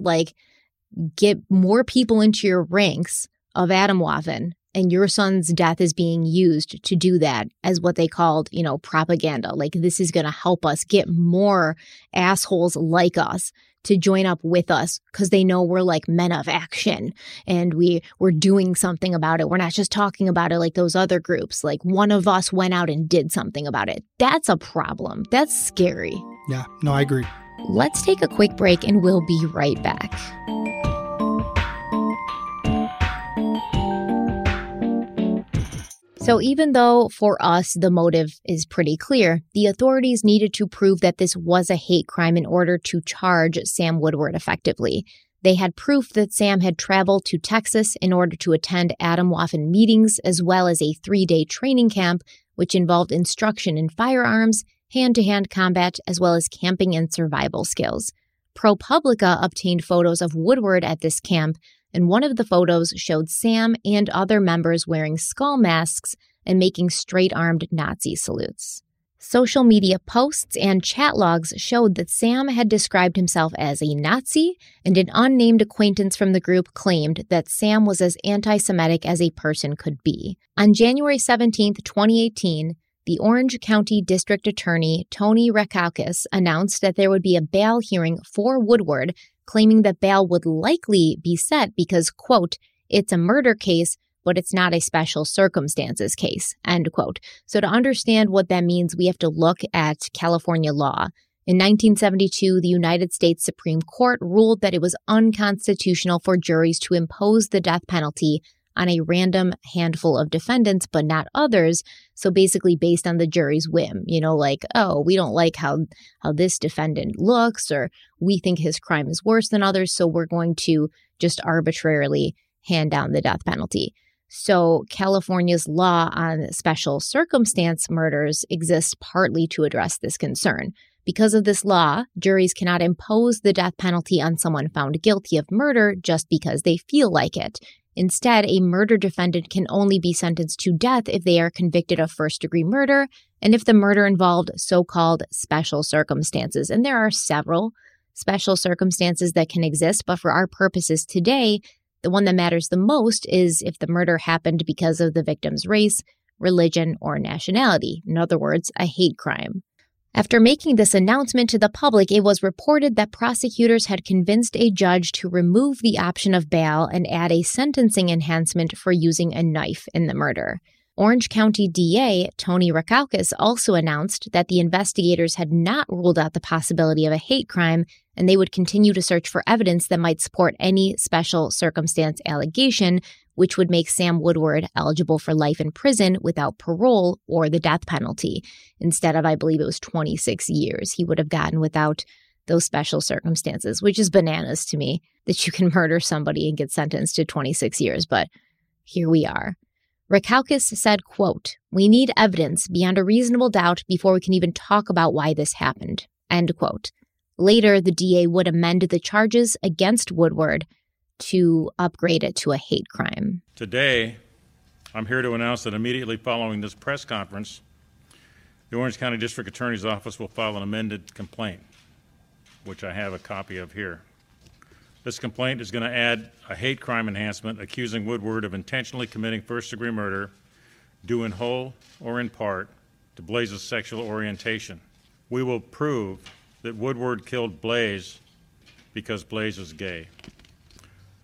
get more people into your ranks of Atomwaffen, and your son's death is being used to do that as what they called, propaganda. Like, this is going to help us get more assholes like us to join up with us, because they know we're like men of action and we're doing something about it. We're not just talking about it like those other groups. Like, one of us went out and did something about it. That's a problem. That's scary. Yeah, no, I agree. Let's take a quick break and we'll be right back. So even though for us the motive is pretty clear, the authorities needed to prove that this was a hate crime in order to charge Sam Woodward effectively. They had proof that Sam had traveled to Texas in order to attend Atomwaffen meetings, as well as a 3-day training camp, which involved instruction in firearms, hand-to-hand combat, as well as camping and survival skills. ProPublica obtained photos of Woodward at this camp, and one of the photos showed Sam and other members wearing skull masks and making straight-armed Nazi salutes. Social media posts and chat logs showed that Sam had described himself as a Nazi, and an unnamed acquaintance from the group claimed that Sam was as anti-Semitic as a person could be. On January 17, 2018, the Orange County District Attorney, Tony Rackauckas, announced that there would be a bail hearing for Woodward, claiming that bail would likely be set because, quote, "it's a murder case, but it's not a special circumstances case," end quote. So to understand what that means, we have to look at California law. In 1972, the United States Supreme Court ruled that it was unconstitutional for juries to impose the death penalty on a random handful of defendants, but not others. So basically based on the jury's whim, we don't like how this defendant looks, or we think his crime is worse than others, so we're going to just arbitrarily hand down the death penalty. So California's law on special circumstance murders exists partly to address this concern. Because of this law, juries cannot impose the death penalty on someone found guilty of murder just because they feel like it. Instead, a murder defendant can only be sentenced to death if they are convicted of first-degree murder and if the murder involved so-called special circumstances. And there are several special circumstances that can exist, but for our purposes today, the one that matters the most is if the murder happened because of the victim's race, religion, or nationality. In other words, a hate crime. After making this announcement to the public, it was reported that prosecutors had convinced a judge to remove the option of bail and add a sentencing enhancement for using a knife in the murder. Orange County DA Tony Rackauckas also announced that the investigators had not ruled out the possibility of a hate crime, and they would continue to search for evidence that might support any special circumstance allegation, which would make Sam Woodward eligible for life in prison without parole or the death penalty. Instead of, I believe it was 26 years, he would have gotten without those special circumstances, which is bananas to me that you can murder somebody and get sentenced to 26 years. But here we are. Rackauckas said, quote, "We need evidence beyond a reasonable doubt before we can even talk about why this happened," end quote. Later, the DA would amend the charges against Woodward to upgrade it to a hate crime. Today, I'm here to announce that immediately following this press conference, the Orange County District Attorney's Office will file an amended complaint, which I have a copy of here. This complaint is going to add a hate crime enhancement accusing Woodward of intentionally committing first-degree murder due in whole or in part to Blaze's sexual orientation. We will prove that Woodward killed Blaze because Blaze is gay.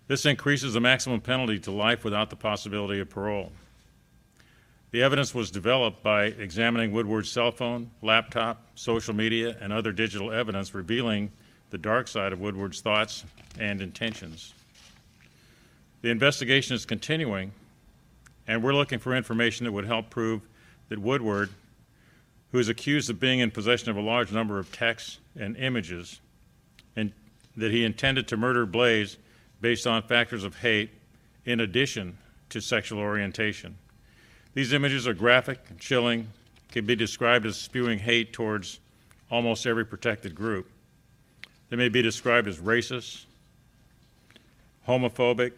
This increases the maximum penalty to life without the possibility of parole. The evidence was developed by examining Woodward's cell phone, laptop, social media, and other digital evidence revealing the dark side of Woodward's thoughts and intentions. The investigation is continuing, and we're looking for information that would help prove that Woodward, who is accused of being in possession of a large number of texts and images, and that he intended to murder Blaze based on factors of hate in addition to sexual orientation. These images are graphic and chilling, can be described as spewing hate towards almost every protected group. They may be described as racist, homophobic,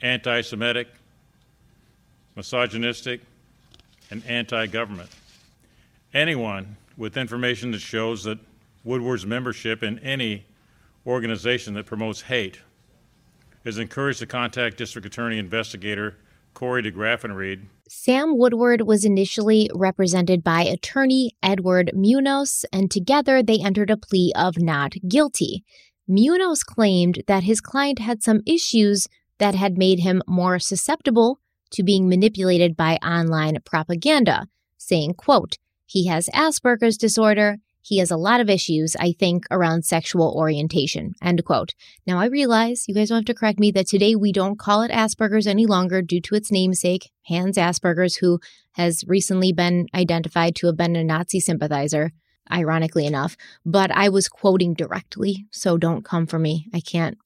anti-Semitic, misogynistic, and anti-government. Anyone with information that shows that Woodward's membership in any organization that promotes hate is encouraged to contact District Attorney Investigator Corey DeGraffenreid. Sam Woodward was initially represented by attorney Edward Munoz, and together they entered a plea of not guilty. Munoz claimed that his client had some issues that had made him more susceptible to being manipulated by online propaganda, saying, quote, "He has Asperger's disorder. He has a lot of issues, I think, around sexual orientation," end quote. Now, I realize, you guys don't have to correct me, that today we don't call it Asperger's any longer due to its namesake, Hans Asperger's, who has recently been identified to have been a Nazi sympathizer, ironically enough. But I was quoting directly, so don't come for me. I can't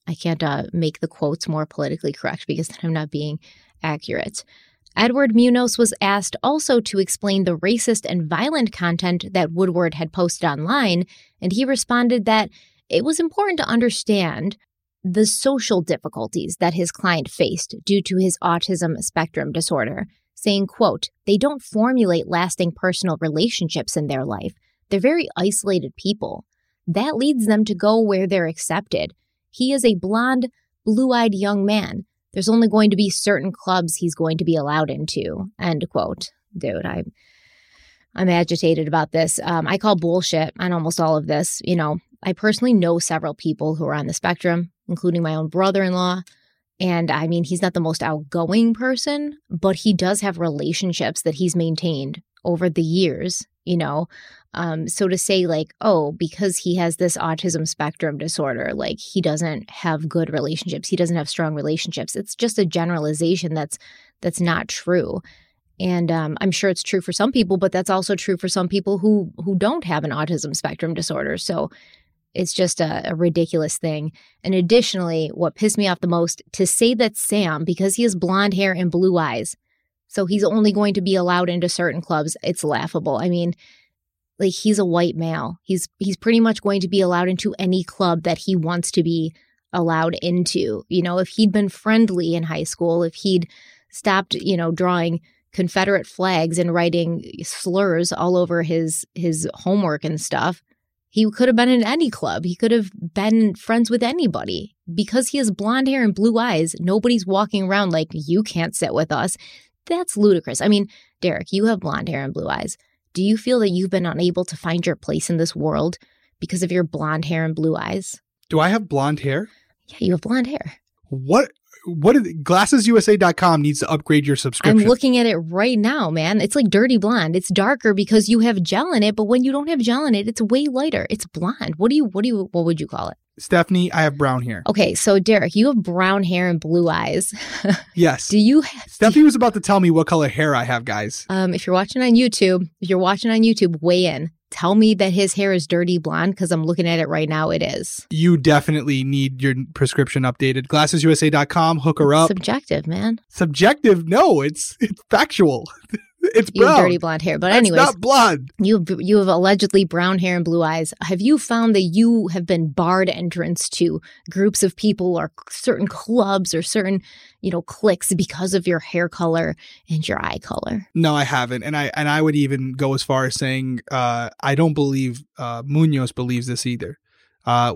make the quotes more politically correct because then I'm not being accurate. Edward Munoz was asked also to explain the racist and violent content that Woodward had posted online, and he responded that it was important to understand the social difficulties that his client faced due to his autism spectrum disorder, saying, quote, "They don't formulate lasting personal relationships in their life. They're very isolated people. That leads them to go where they're accepted. He is a blonde, blue-eyed young man. There's only going to be certain clubs he's going to be allowed into," end quote. Dude, I'm agitated about this. I call bullshit on almost all of this. You know, I personally know several people who are on the spectrum, including my own brother-in-law. And I mean, he's not the most outgoing person, but he does have relationships that he's maintained over the years, you know. So to say like, oh, because he has this autism spectrum disorder, like he doesn't have good relationships, he doesn't have strong relationships. It's just a generalization that's not true. And I'm sure it's true for some people, but that's also true for some people who don't have an autism spectrum disorder. So it's just a ridiculous thing. And additionally, what pissed me off the most, to say that Sam, because he has blonde hair and blue eyes, so he's only going to be allowed into certain clubs, it's laughable. I mean, like, he's a white male. He's pretty much going to be allowed into any club that he wants to be allowed into. You know, if he'd been friendly in high school, if he'd stopped, you know, drawing Confederate flags and writing slurs all over his homework and stuff, he could have been in any club. He could have been friends with anybody. Because he has blonde hair and blue eyes, nobody's walking around like, you can't sit with us. That's ludicrous. I mean, Derek, you have blonde hair and blue eyes. Do you feel that you've been unable to find your place in this world because of your blonde hair and blue eyes? Do I have blonde hair? Yeah, you have blonde hair. What is GlassesUSA.com needs to upgrade your subscription. I'm looking at it right now, man. It's like dirty blonde. It's darker because you have gel in it, but when you don't have gel in it, it's way lighter. It's blonde. What would you call it? Stephanie, I have brown hair. Okay, so Derek, you have brown hair and blue eyes. Yes. Stephanie was about to tell me what color hair I have, guys. If you're watching on YouTube, weigh in. Tell me that his hair is dirty blonde, because I'm looking at it right now. It is. You definitely need your prescription updated. GlassesUSA.com, hook her up. Subjective, man. Subjective? No, it's factual. It's brown. You have dirty blonde hair, but that's anyways. It's not blonde. You have allegedly brown hair and blue eyes. Have you found that you have been barred entrance to groups of people or certain clubs or certain, you know, cliques because of your hair color and your eye color? No, I haven't. And I would even go as far as saying I don't believe Munoz believes this either.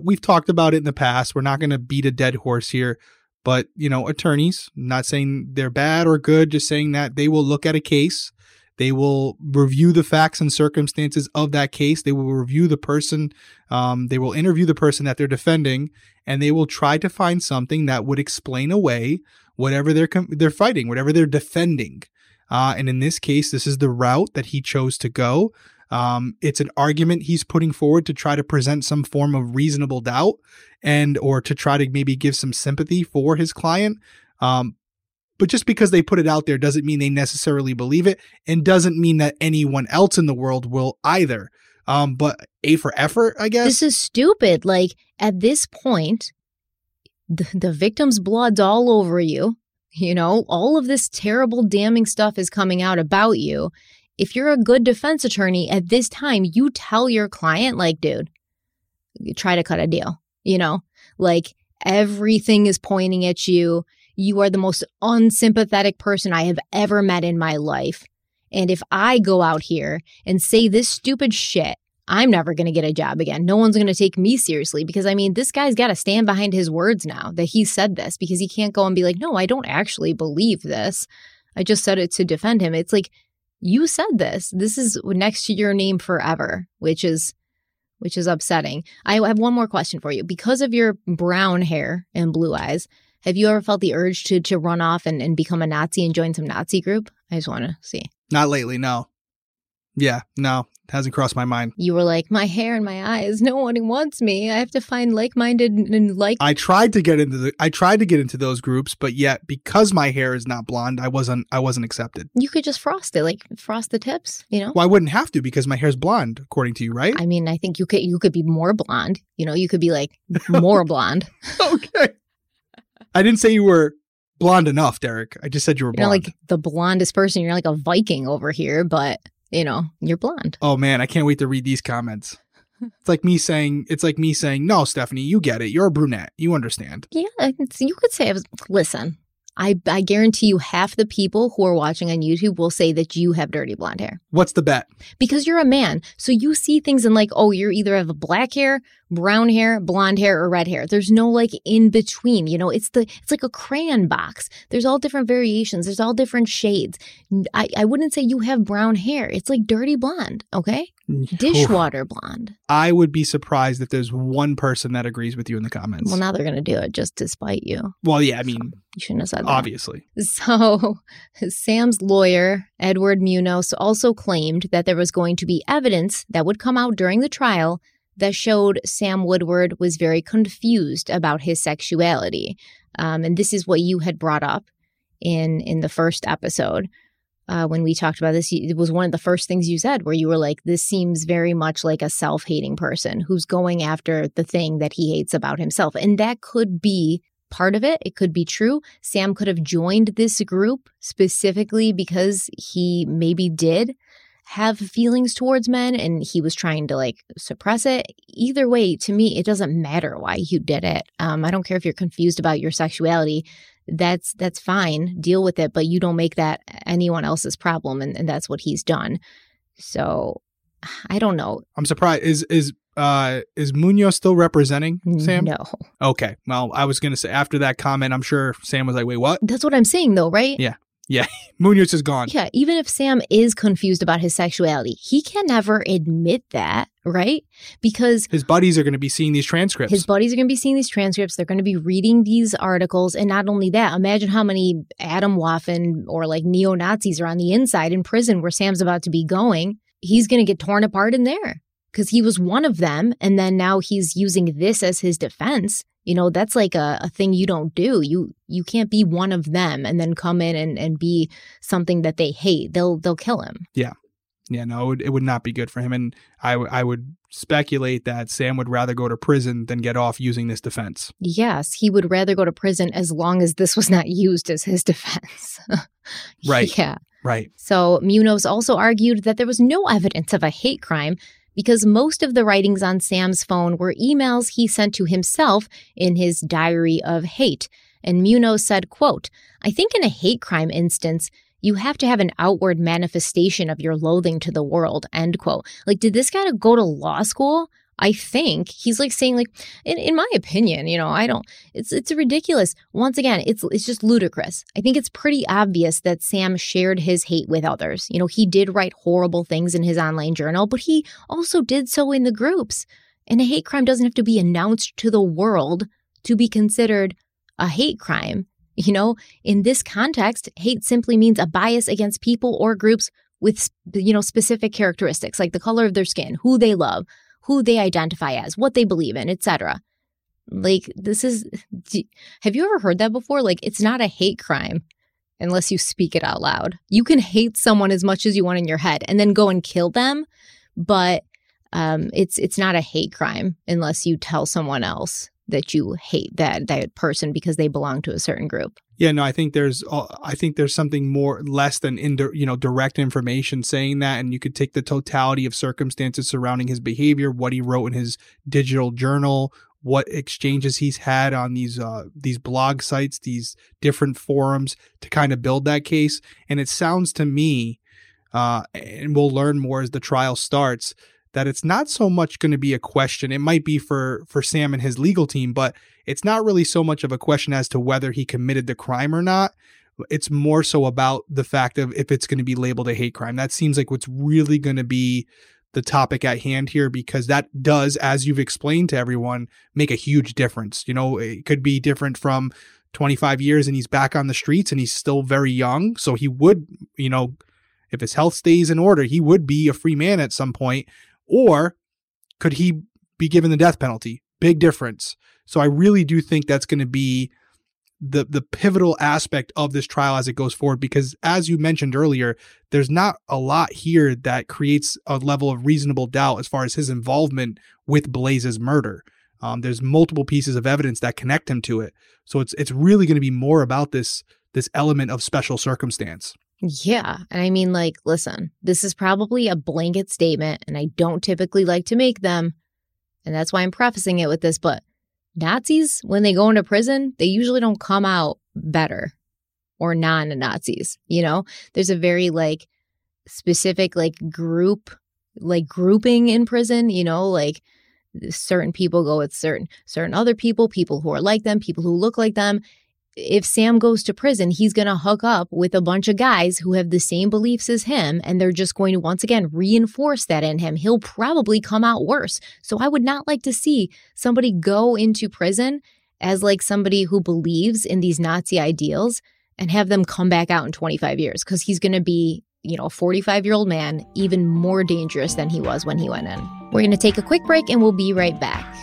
We've talked about it in the past. We're not going to beat a dead horse here. But, you know, attorneys, not saying they're bad or good, just saying that they will look at a case. They will review the facts and circumstances of that case. They will review the person. They will interview the person that they're defending, and they will try to find something that would explain away whatever they're fighting, whatever they're defending. And in this case, this is the route that he chose to go. It's an argument he's putting forward to try to present some form of reasonable doubt and or to try to maybe give some sympathy for his client. But just because they put it out there doesn't mean they necessarily believe it, and doesn't mean that anyone else in the world will either. But A for effort, I guess. This is stupid. Like, at this point, the victim's blood's all over you. You know, all of this terrible, damning stuff is coming out about you. If you're a good defense attorney at this time, you tell your client, like, dude, you try to cut a deal, you know, like everything is pointing at you. You are the most unsympathetic person I have ever met in my life. And if I go out here and say this stupid shit, I'm never going to get a job again. No one's going to take me seriously, because, I mean, this guy's got to stand behind his words now that he said this, because he can't go and be like, no, I don't actually believe this. I just said it to defend him. It's like, you said this. This is next to your name forever, which is upsetting. I have one more question for you. Because of your brown hair and blue eyes, have you ever felt the urge to run off and become a Nazi and join some Nazi group? I just want to see. Not lately, no. Yeah, no. It hasn't crossed my mind. You were like, my hair and my eyes, no one wants me. I have to find like-minded and like... I tried to get into those groups, but yet because my hair is not blonde, I wasn't accepted. You could just frost it, like frost the tips, you know? Well, I wouldn't have to, because my hair's blonde, according to you, right? I mean, I think you could be more blonde. You know, you could be like more blonde. Okay. I didn't say you were blonde enough, Derek. I just said you were blonde. You're not like the blondest person. You're like a Viking over here, but... you know, you're blonde. Oh, man, I can't wait to read these comments. It's like me saying, no, Stephanie, you get it. You're a brunette. You understand. Yeah, you could say, listen, I guarantee you half the people who are watching on YouTube will say that you have dirty blonde hair. What's the bet? Because you're a man. So you see things and like, oh, you either have black hair, brown hair, blonde hair, or red hair. There's no like in between. You know, it's like a crayon box. There's all different variations. There's all different shades. I wouldn't say you have brown hair. It's like dirty blonde. Okay. Dishwater blonde. I would be surprised if there's one person that agrees with you in the comments. Well, now they're going to do it just to spite you. Well, yeah, I mean, you shouldn't have said that. Obviously. So Sam's lawyer, Edward Munoz, also claimed that there was going to be evidence that would come out during the trial that showed Sam Woodward was very confused about his sexuality. And this is what you had brought up in the first episode. When we talked about this, it was one of the first things you said, where you were like, this seems very much like a self-hating person who's going after the thing that he hates about himself. And that could be part of it. It could be true. Sam could have joined this group specifically because he maybe did have feelings towards men and he was trying to like suppress it. Either way, to me, it doesn't matter why you did it. I don't care if you're confused about your sexuality. That's fine. Deal with it. But you don't make that anyone else's problem. And that's what he's done. So I don't know. I'm surprised. Is Munoz still representing Sam? No. Okay. Well, I was going to say after that comment, I'm sure Sam was like, wait, what? That's what I'm saying, though, right? Yeah. Yeah. Munoz is gone. Yeah. Even if Sam is confused about his sexuality, he can never admit that, right? Because his buddies are going to be seeing these transcripts. They're going to be reading these articles. And not only that, imagine how many Atomwaffen or like neo-Nazis are on the inside in prison where Sam's about to be going. He's going to get torn apart in there. Because he was one of them, and then now he's using this as his defense. You know, that's like a thing you don't do. You can't be one of them and then come in and be something that they hate. They'll kill him. Yeah. Yeah, no, it would not be good for him. And I would speculate that Sam would rather go to prison than get off using this defense. Yes, he would rather go to prison as long as this was not used as his defense. Right. Yeah. Right. So Munoz also argued that there was no evidence of a hate crime, because most of the writings on Sam's phone were emails he sent to himself in his diary of hate. And Munoz said, quote, "I think in a hate crime instance, you have to have an outward manifestation of your loathing to the world," end quote. Like, did this guy go to law school? I think he's like saying, like, in my opinion, you know, I don't, it's ridiculous. Once again, it's just ludicrous. I think it's pretty obvious that Sam shared his hate with others. You know, he did write horrible things in his online journal, but he also did so in the groups. And a hate crime doesn't have to be announced to the world to be considered a hate crime. You know, in this context, hate simply means a bias against people or groups with, you know, specific characteristics like the color of their skin, who they love, who they identify as, what they believe in, etc. Like, this is, have you ever heard that before? Like, it's not a hate crime unless you speak it out loud. You can hate someone as much as you want in your head and then go and kill them, but it's not a hate crime unless you tell someone else that you hate that person because they belong to a certain group. Yeah, no, I think there's something more less than direct information saying that, and you could take the totality of circumstances surrounding his behavior, what he wrote in his digital journal, what exchanges he's had on these blog sites, these different forums, to kind of build that case. And it sounds to me, and we'll learn more as the trial starts, that it's not so much going to be a question. It might be for Sam and his legal team, but it's not really so much of a question as to whether he committed the crime or not. It's more so about the fact of if it's going to be labeled a hate crime. That seems like what's really going to be the topic at hand here, because that does, as you've explained to everyone, make a huge difference. You know, it could be different from 25 years and he's back on the streets and he's still very young. So he would, you know, if his health stays in order, he would be a free man at some point. Or could he be given the death penalty? Big difference. So I really do think that's going to be the pivotal aspect of this trial as it goes forward, because as you mentioned earlier, there's not a lot here that creates a level of reasonable doubt as far as his involvement with Blaze's murder. There's multiple pieces of evidence that connect him to it. So it's really going to be more about this element of special circumstance. Yeah. And I mean, like, listen, this is probably a blanket statement and I don't typically like to make them. And that's why I'm prefacing it with this. But Nazis, when they go into prison, they usually don't come out better or non-Nazis. You know, there's a very like specific like grouping in prison, you know, like certain people go with certain other people who are like them, people who look like them. If Sam goes to prison, he's going to hook up with a bunch of guys who have the same beliefs as him, and they're just going to once again reinforce that in him. He'll probably come out worse. So I would not like to see somebody go into prison as like somebody who believes in these Nazi ideals and have them come back out in 25 years because he's going to be, you know, a 45-year-old man, even more dangerous than he was when he went in. We're going to take a quick break and we'll be right back.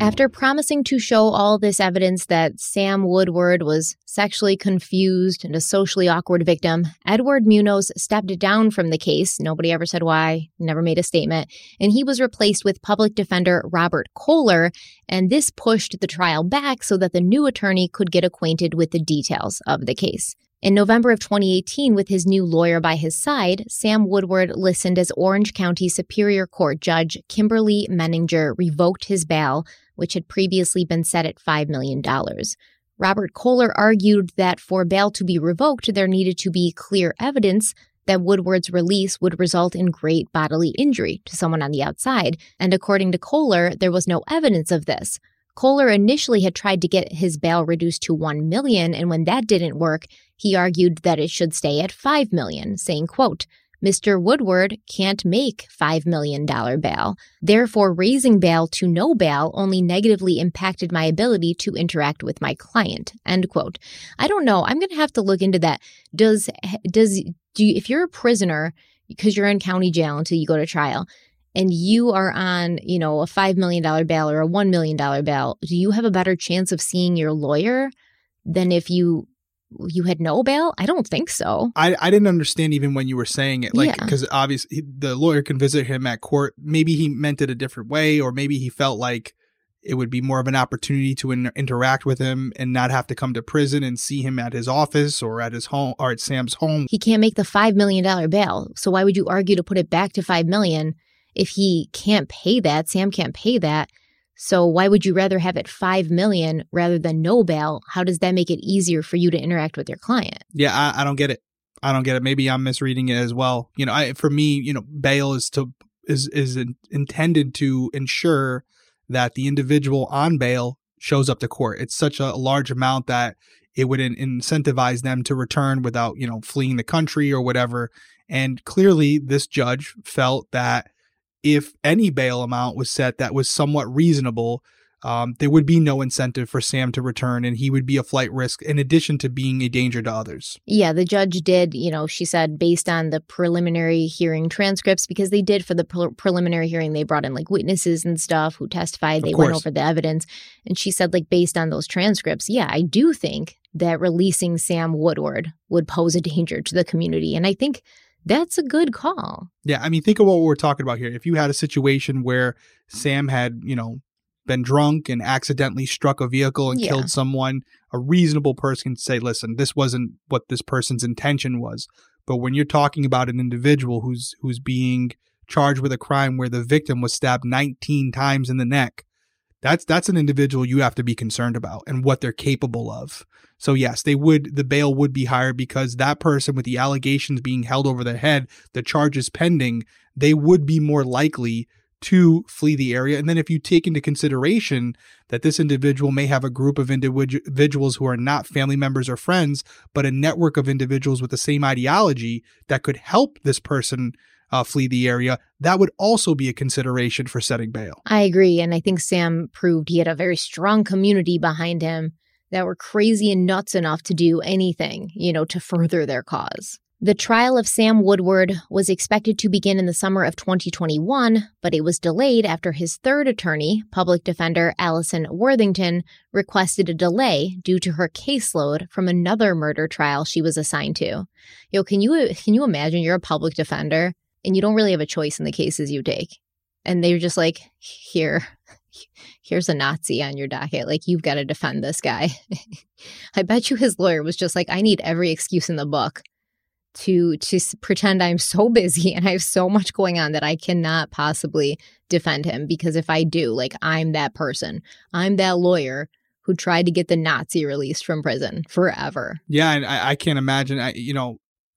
After promising to show all this evidence that Sam Woodward was sexually confused and a socially awkward victim, Edward Munoz stepped down from the case. Nobody ever said why, never made a statement. And he was replaced with public defender Robert Kohler. And this pushed the trial back so that the new attorney could get acquainted with the details of the case. In November of 2018, with his new lawyer by his side, Sam Woodward listened as Orange County Superior Court Judge Kimberly Menninger revoked his bail, which had previously been set at $5 million. Robert Kohler argued that for bail to be revoked, there needed to be clear evidence that Woodward's release would result in great bodily injury to someone on the outside, and according to Kohler, there was no evidence of this. Kohler initially had tried to get his bail reduced to $1 million, and when that didn't work, he argued that it should stay at $5 million, saying, quote, "Mr. Woodward can't make $5 million bail. Therefore, raising bail to no bail only negatively impacted my ability to interact with my client," end quote. I don't know. I'm going to have to look into that. Do you, if you're a prisoner, because you're in county jail until you go to trial, and you are on, you know, a $5 million bail or a $1 million bail, do you have a better chance of seeing your lawyer than if you had no bail? I don't think so. I didn't understand even when you were saying it, like, because obviously the lawyer can visit him at court. Maybe he meant it a different way, or maybe he felt like it would be more of an opportunity to interact with him and not have to come to prison and see him at his office or at his home or at Sam's home. He can't make the $5 million bail. So why would you argue to put it back to $5 million? If he can't pay that, Sam can't pay that. So why would you rather have it $5 million rather than no bail? How does that make it easier for you to interact with your client? Yeah, I don't get it. I don't get it. Maybe I'm misreading it as well. You know, for me, bail is intended to ensure that the individual on bail shows up to court. It's such a large amount that it would incentivize them to return without, fleeing the country or whatever. And clearly this judge felt that if any bail amount was set that was somewhat reasonable, there would be no incentive for Sam to return, and he would be a flight risk in addition to being a danger to others. Yeah, the judge did, she said, based on the preliminary hearing transcripts, because they did for the preliminary hearing, they brought in like witnesses and stuff who testified. They went over the evidence. And she said, like, based on those transcripts, yeah, I do think that releasing Sam Woodward would pose a danger to the community. And I think that's a good call. Yeah. I mean, think of what we're talking about here. If you had a situation where Sam had, been drunk and accidentally struck a vehicle and killed someone, a reasonable person could say, listen, this wasn't what this person's intention was. But when you're talking about an individual who's being charged with a crime where the victim was stabbed 19 times in the neck, that's an individual you have to be concerned about and what they're capable of. So yes, the bail would be higher because that person with the allegations being held over their head, the charges pending, they would be more likely to flee the area. And then if you take into consideration that this individual may have a group of individuals who are not family members or friends, but a network of individuals with the same ideology that could help this person flee the area, that would also be a consideration for setting bail. I agree. And I think Sam proved he had a very strong community behind him that were crazy and nuts enough to do anything, to further their cause. The trial of Sam Woodward was expected to begin in the summer of 2021, but it was delayed after his third attorney, public defender Allison Worthington, requested a delay due to her caseload from another murder trial she was assigned to. Can you imagine you're a public defender? And you don't really have a choice in the cases you take. And they're just like, here's a Nazi on your docket. Like, you've got to defend this guy. I bet you his lawyer was just like, I need every excuse in the book to pretend I'm so busy and I have so much going on that I cannot possibly defend him. Because if I do, like, I'm that person. I'm that lawyer who tried to get the Nazi released from prison forever. Yeah, and I can't imagine,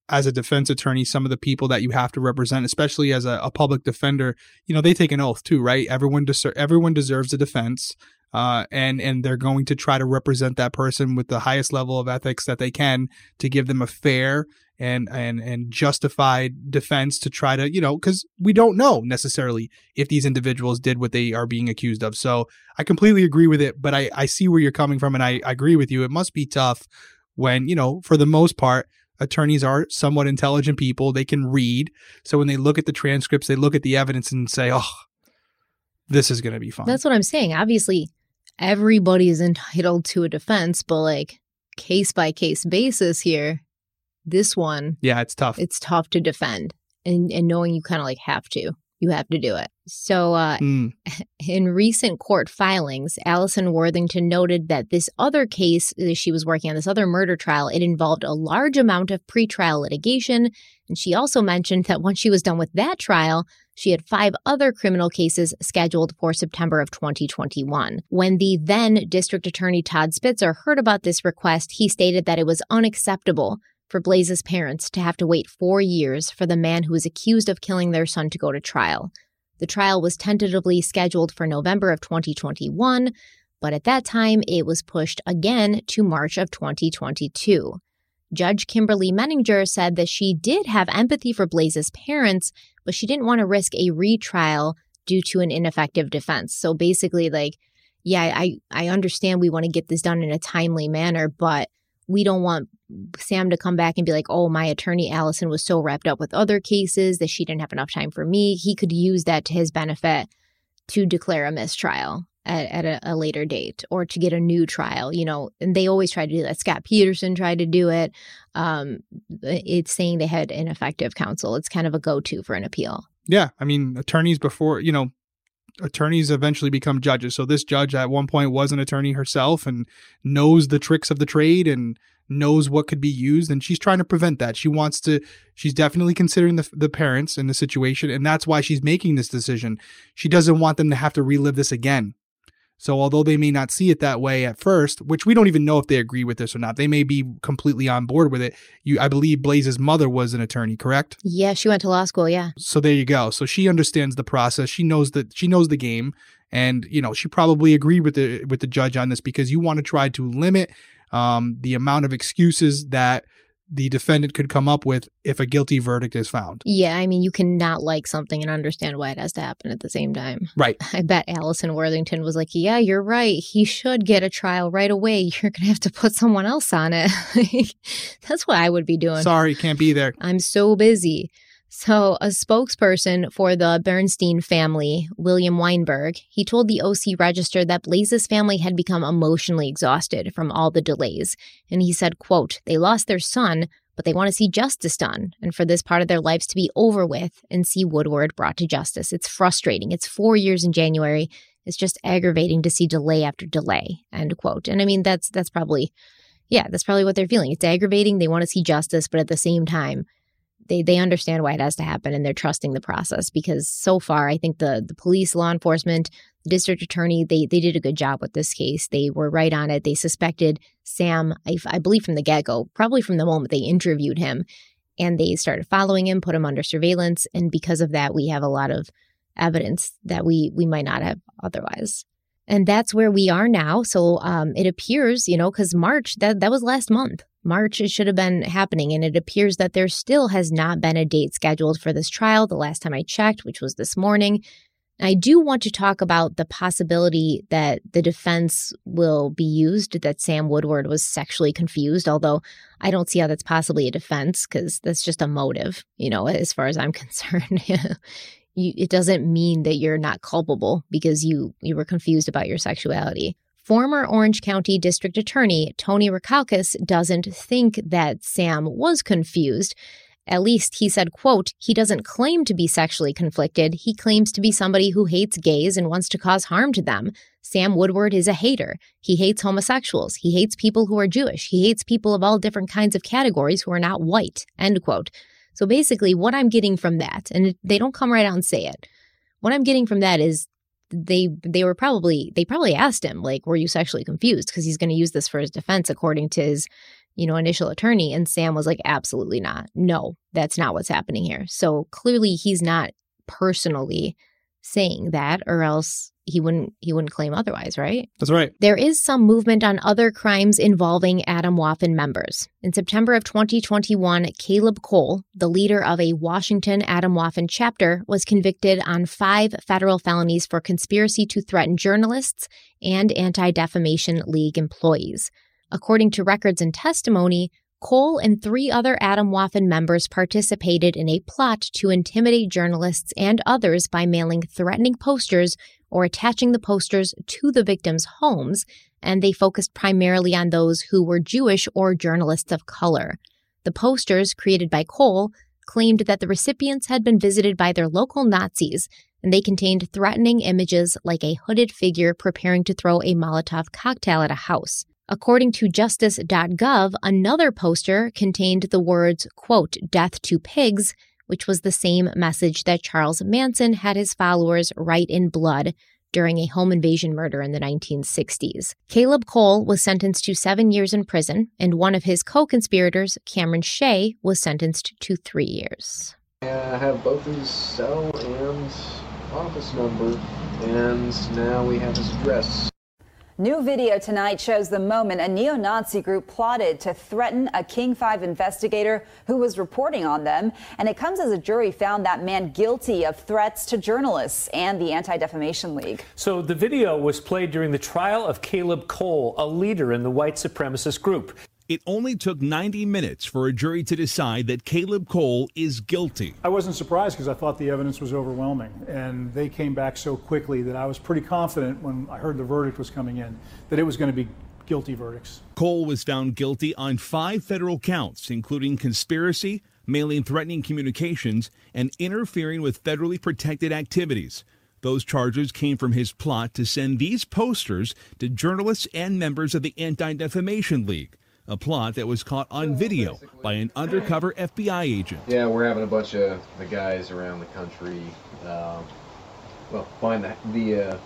as a defense attorney, some of the people that you have to represent, especially as a public defender, they take an oath too, right? Everyone deserves a defense, and they're going to try to represent that person with the highest level of ethics that they can to give them a fair and justified defense to try to, because we don't know necessarily if these individuals did what they are being accused of. So I completely agree with it, but I see where you're coming from, and I agree with you. It must be tough when, for the most part, attorneys are somewhat intelligent people. They can read. So when they look at the transcripts, they look at the evidence and say, oh, this is going to be fun. That's what I'm saying. Obviously, everybody is entitled to a defense, but like case by case basis here, this one. Yeah, it's tough. It's tough to defend. And knowing you kind of like have to. You have to do it. So in recent court filings, Allison Worthington noted that this other case she was working on, this other murder trial, it involved a large amount of pretrial litigation. And she also mentioned that once she was done with that trial, she had 5 other criminal cases scheduled for September of 2021. When the then District Attorney Todd Spitzer heard about this request, he stated that it was unacceptable for Blaze's parents to have to wait 4 years for the man who was accused of killing their son to go to trial. The trial was tentatively scheduled for November of 2021, but at that time, it was pushed again to March of 2022. Judge Kimberly Menninger said that she did have empathy for Blaze's parents, but she didn't want to risk a retrial due to an ineffective defense. So basically, like, yeah, I understand we want to get this done in a timely manner, but we don't want Sam to come back and be like, oh, my attorney Allison was so wrapped up with other cases that she didn't have enough time for me. He could use that to his benefit to declare a mistrial at a later date or to get a new trial, you know, and they always try to do that. Scott Peterson tried to do it. It's saying they had ineffective counsel. It's kind of a go-to for an appeal. Yeah. I mean, attorneys before, you know, attorneys eventually become judges. So this judge at one point was an attorney herself and knows the tricks of the trade and knows what could be used. And she's trying to prevent that. She wants to, she's definitely considering the parents in the situation. And that's why she's making this decision. She doesn't want them to have to relive this again. So although they may not see it that way at first, which we don't even know if they agree with this or not, they may be completely on board with it. I believe Blaze's mother was an attorney, correct? Yeah, she went to law school, yeah. So there you go. So she understands the process. She knows the game. And, you know, she probably agreed with the judge on this because you want to try to limit the amount of excuses that the defendant could come up with if a guilty verdict is found. Yeah, I mean, you cannot like something and understand why it has to happen at the same time. Right. I bet Allison Worthington was like, yeah, you're right. He should get a trial right away. You're going to have to put someone else on it. That's what I would be doing. Sorry, can't be there. I'm so busy. So a spokesperson for the Bernstein family, William Weinberg, he told the OC Register that Blaze's family had become emotionally exhausted from all the delays. And he said, quote, they lost their son, but they want to see justice done and for this part of their lives to be over with and see Woodward brought to justice. It's frustrating. It's 4 years in January. It's just aggravating to see delay after delay, end quote. And I mean, that's probably what they're feeling. It's aggravating. They want to see justice, but at the same time, They understand why it has to happen and they're trusting the process because so far, I think the police, law enforcement, the district attorney, they did a good job with this case. They were right on it. They suspected Sam, I believe from the get-go, probably from the moment they interviewed him, and they started following him, put him under surveillance. And because of that, we have a lot of evidence that we might not have otherwise. And that's where we are now. So it appears, you know, because March, that was last month. March, it should have been happening, and it appears that there still has not been a date scheduled for this trial the last time I checked, which was this morning. I do want to talk about the possibility that the defense will be used, that Sam Woodward was sexually confused, although I don't see how that's possibly a defense because that's just a motive, you know, as far as I'm concerned. It doesn't mean that you're not culpable because you were confused about your sexuality. Former Orange County District Attorney Tony Rackauckas doesn't think that Sam was confused. At least he said, quote, he doesn't claim to be sexually conflicted. He claims to be somebody who hates gays and wants to cause harm to them. Sam Woodward is a hater. He hates homosexuals. He hates people who are Jewish. He hates people of all different kinds of categories who are not white, end quote. So basically what I'm getting from that, and they don't come right out and say it, what I'm getting from that is they probably asked him, like, were you sexually confused? Because he's going to use this for his defense, according to his, you know, initial attorney. And Sam was like, absolutely not. No, that's not what's happening here. So clearly he's not personally saying that, or else he wouldn't claim otherwise, right? That's right. There is some movement on other crimes involving Atomwaffen members. In September of 2021, Caleb Cole, the leader of a Washington Atomwaffen chapter, was convicted on 5 federal felonies for conspiracy to threaten journalists and Anti-Defamation League employees. According to records and testimony, Cole and 3 other Atomwaffen members participated in a plot to intimidate journalists and others by mailing threatening posters or attaching the posters to the victims' homes, and they focused primarily on those who were Jewish or journalists of color. The posters, created by Cole, claimed that the recipients had been visited by their local Nazis, and they contained threatening images like a hooded figure preparing to throw a Molotov cocktail at a house. According to justice.gov, another poster contained the words, quote, "death to pigs," which was the same message that Charles Manson had his followers write in blood during a home invasion murder in the 1960s. Caleb Cole was sentenced to 7 years in prison, and one of his co-conspirators, Cameron Shea, was sentenced to 3 years. I have both his cell and office number, and now we have his address. New video tonight shows the moment a neo-Nazi group plotted to threaten a King 5 investigator who was reporting on them. And it comes as a jury found that man guilty of threats to journalists and the Anti-Defamation League. So the video was played during the trial of Caleb Cole, a leader in the white supremacist group. It only took 90 minutes for a jury to decide that Caleb Cole is guilty. I wasn't surprised because I thought the evidence was overwhelming, and they came back so quickly that I was pretty confident when I heard the verdict was coming in that it was going to be guilty verdicts. Cole was found guilty on 5 federal counts, including conspiracy, mailing threatening communications, and interfering with federally protected activities. Those charges came from his plot to send these posters to journalists and members of the Anti-Defamation League, a plot that was caught on video by an undercover FBI agent. Yeah, we're having a bunch of the guys around the country, find the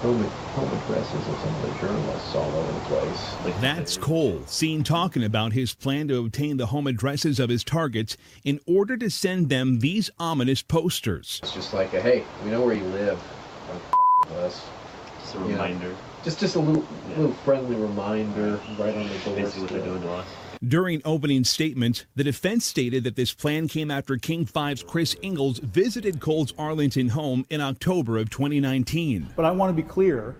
home addresses of some of the journalists all over the place. That's Cole, seen talking about his plan to obtain the home addresses of his targets in order to send them these ominous posters. It's just like, hey, we know where you live. Don't with us. Just a reminder. You know, just a little friendly reminder right on the door. During opening statements, the defense stated that this plan came after King 5's Chris Ingalls visited Cole's Arlington home in October of 2019. But I want to be clear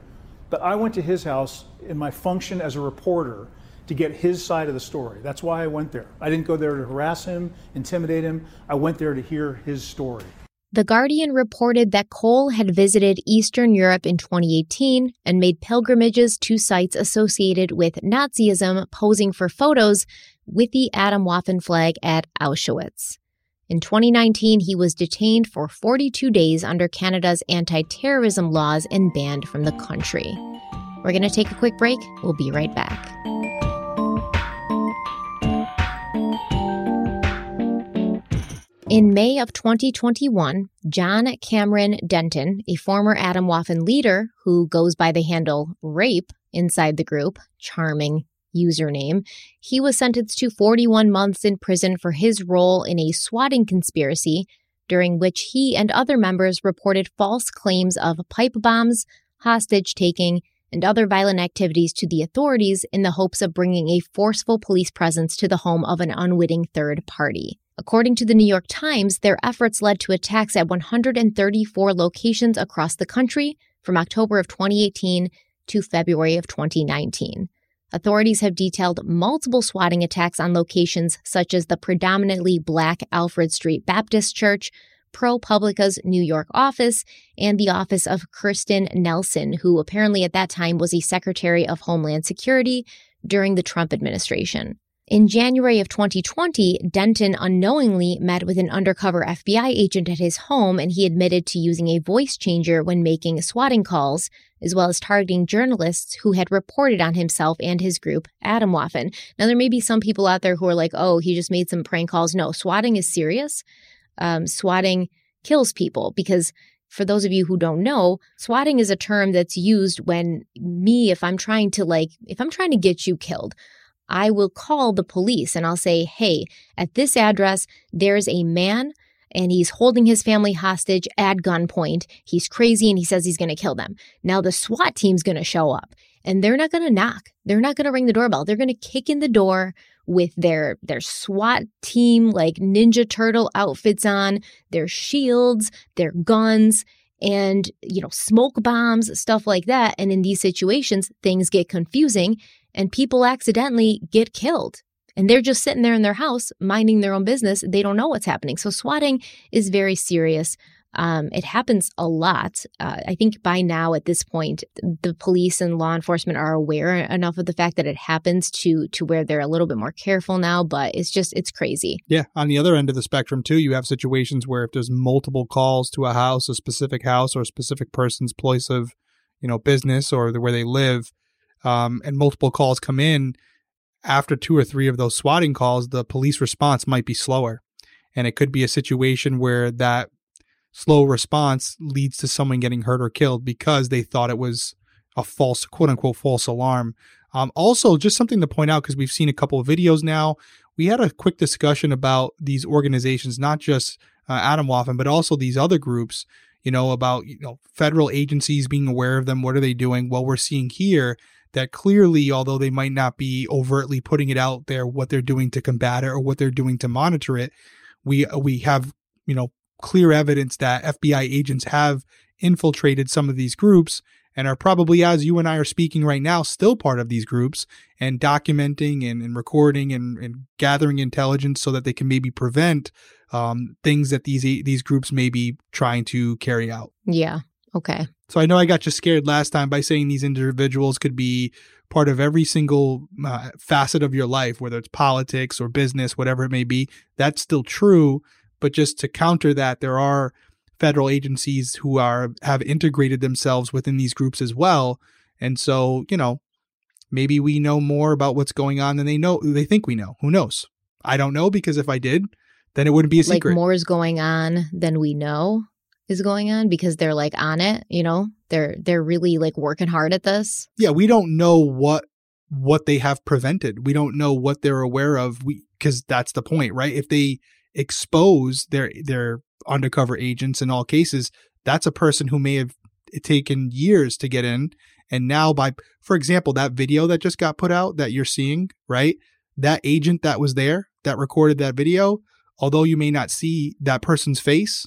that I went to his house in my function as a reporter to get his side of the story. That's why I went there. I didn't go there to harass him, intimidate him. I went there to hear his story. The Guardian reported that Cole had visited Eastern Europe in 2018 and made pilgrimages to sites associated with Nazism, posing for photos with the Atomwaffen flag at Auschwitz. In 2019, he was detained for 42 days under Canada's anti-terrorism laws and banned from the country. We're going to take a quick break. We'll be right back. In May of 2021, John Cameron Denton, a former Atomwaffen leader who goes by the handle Rape inside the group, charming username, he was sentenced to 41 months in prison for his role in a swatting conspiracy during which he and other members reported false claims of pipe bombs, hostage taking, and other violent activities to the authorities in the hopes of bringing a forceful police presence to the home of an unwitting third party. According to the New York Times, their efforts led to attacks at 134 locations across the country from October of 2018 to February of 2019. Authorities have detailed multiple swatting attacks on locations such as the predominantly black Alfred Street Baptist Church, ProPublica's New York office, and the office of Kirsten Nelson, who apparently at that time was the Secretary of Homeland Security during the Trump administration. In January of 2020, Denton unknowingly met with an undercover FBI agent at his home, and he admitted to using a voice changer when making swatting calls, as well as targeting journalists who had reported on himself and his group, Atomwaffen. Now, there may be some people out there who are like, oh, he just made some prank calls. No, swatting is serious. Swatting kills people because, for those of you who don't know, swatting is a term that's used when if I'm trying to get you killed, I will call the police and I'll say, hey, at this address, there's a man and he's holding his family hostage at gunpoint. He's crazy and he says he's going to kill them. Now the SWAT team's going to show up and they're not going to knock. They're not going to ring the doorbell. They're going to kick in the door with their SWAT team, like Ninja Turtle outfits on, their shields, their guns, and, smoke bombs, stuff like that. And in these situations, things get confusing and people accidentally get killed. And they're just sitting there in their house, minding their own business. They don't know what's happening. So swatting is very serious. It happens a lot. I think by now at this point, the police and law enforcement are aware enough of the fact that it happens to where they're a little bit more careful now. But it's crazy. Yeah. On the other end of the spectrum, too, you have situations where if there's multiple calls to a house, a specific house or a specific person's place of, business or where they live, and multiple calls come in, after two or three of those swatting calls, the police response might be slower. And it could be a situation where that slow response leads to someone getting hurt or killed because they thought it was a false, quote unquote, false alarm. Also, just something to point out, because we've seen a couple of videos now, we had a quick discussion about these organizations, not just Atomwaffen, but also these other groups, about federal agencies being aware of them. What are they doing? Well, we're seeing here that clearly, although they might not be overtly putting it out there, what they're doing to combat it or what they're doing to monitor it, we have, clear evidence that FBI agents have infiltrated some of these groups and are probably, as you and I are speaking right now, still part of these groups and documenting and recording and gathering intelligence so that they can maybe prevent things that these groups may be trying to carry out. Yeah. Okay. So I know I got you scared last time by saying these individuals could be part of every single facet of your life, whether it's politics or business, whatever it may be. That's still true. But just to counter that, there are federal agencies who have integrated themselves within these groups as well. And so, maybe we know more about what's going on than they think we know. Who knows? I don't know, because if I did, then it wouldn't be a secret. Like more is going on than we know is going on because they're like on it, they're really like working hard at this. Yeah, we don't know what they have prevented. We don't know what they're aware of. Because that's the point, right? If they expose their undercover agents in all cases, that's a person who may have taken years to get in. And now for example, that video that just got put out that you're seeing, right? That agent that was there that recorded that video, although you may not see that person's face,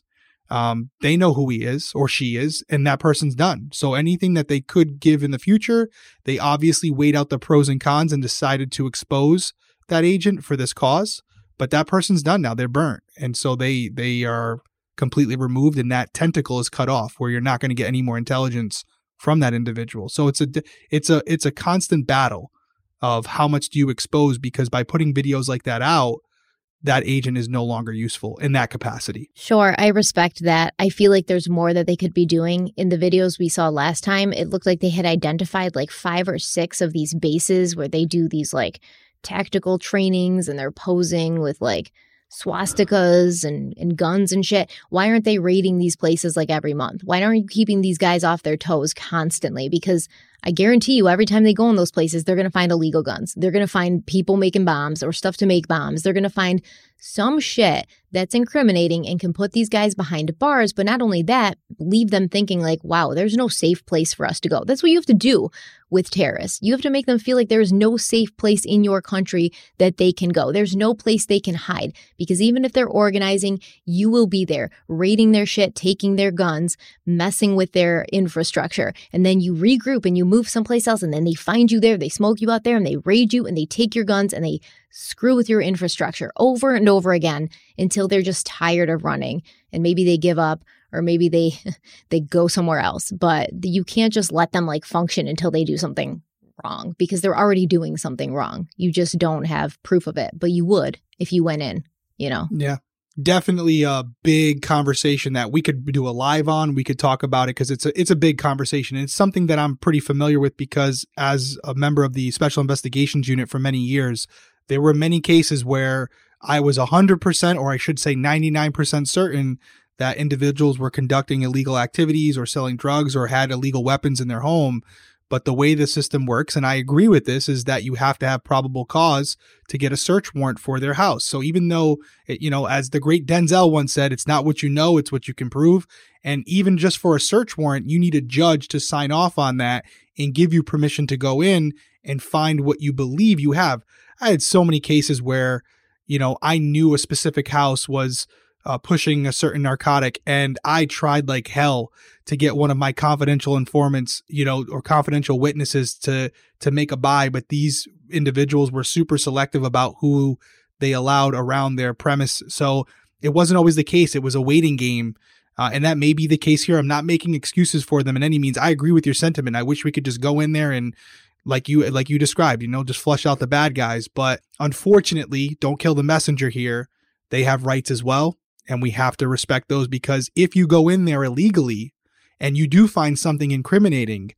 they know who he is or she is, and that person's done. So anything that they could give in the future, they obviously weighed out the pros and cons and decided to expose that agent for this cause. But that person's done now. They're burnt. And so they are completely removed, and that tentacle is cut off where you're not going to get any more intelligence from that individual. So it's a constant battle of how much do you expose, because by putting videos like that out, that agent is no longer useful in that capacity. Sure. I respect that. I feel like there's more that they could be doing. In the videos we saw last time, it looked like they had identified like 5 or 6 of these bases where they do these like tactical trainings, and they're posing with like swastikas and guns and shit. Why aren't they raiding these places like every month? Why aren't you keeping these guys off their toes constantly? Because I guarantee you every time they go in those places, they're going to find illegal guns. They're going to find people making bombs or stuff to make bombs. They're going to find some shit that's incriminating and can put these guys behind bars. But not only that, leave them thinking like, wow, there's no safe place for us to go. That's what you have to do with terrorists. You have to make them feel like there is no safe place in your country that they can go. There's no place they can hide, because even if they're organizing, you will be there raiding their shit, taking their guns, messing with their infrastructure. And then you regroup and you move someplace else, and then they find you there, they smoke you out there, and they raid you, and they take your guns, and they screw with your infrastructure over and over again until they're just tired of running, and maybe they give up, or maybe they go somewhere else. But you can't just let them like function until they do something wrong, because they're already doing something wrong. You just don't have proof of it, but you would if you went in, Yeah. Definitely a big conversation that we could do a live on. We could talk about it because it's a big conversation. And it's something that I'm pretty familiar with, because as a member of the Special Investigations Unit for many years, there were many cases where I was 100%, or I should say 99% certain that individuals were conducting illegal activities or selling drugs or had illegal weapons in their home. But the way the system works, and I agree with this, is that you have to have probable cause to get a search warrant for their house. So even though, as the great Denzel once said, it's not what you know, it's what you can prove. And even just for a search warrant, you need a judge to sign off on that and give you permission to go in and find what you believe you have. I had so many cases where, I knew a specific house was pushing a certain narcotic, and I tried like hell to get one of my confidential informants, or confidential witnesses to make a buy. But these individuals were super selective about who they allowed around their premise. So it wasn't always the case. It was a waiting game And that may be the case here. I'm not making excuses for them in any means. I agree with your sentiment. I wish we could just go in there and like you described, you know, just flush out the bad guys. But unfortunately, don't kill the messenger here. They have rights as well. And we have to respect those, because if you go in there illegally and you do find something incriminating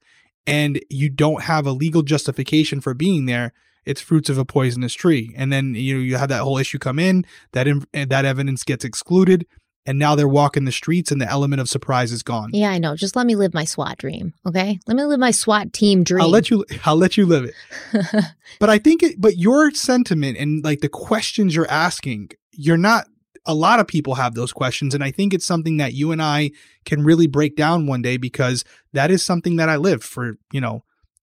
and you don't have a legal justification for being there, it's fruits of a poisonous tree. And then, you know, you have that whole issue come in, that evidence gets excluded. And now they're walking the streets and the element of surprise is gone. Yeah, I know. Just let me live my SWAT dream, okay? Let me live my SWAT team dream. I'll let you live it. But I think but your sentiment and like the questions you're asking, a lot of people have those questions. And I think it's something that you and I can really break down one day, because that is something that I lived for,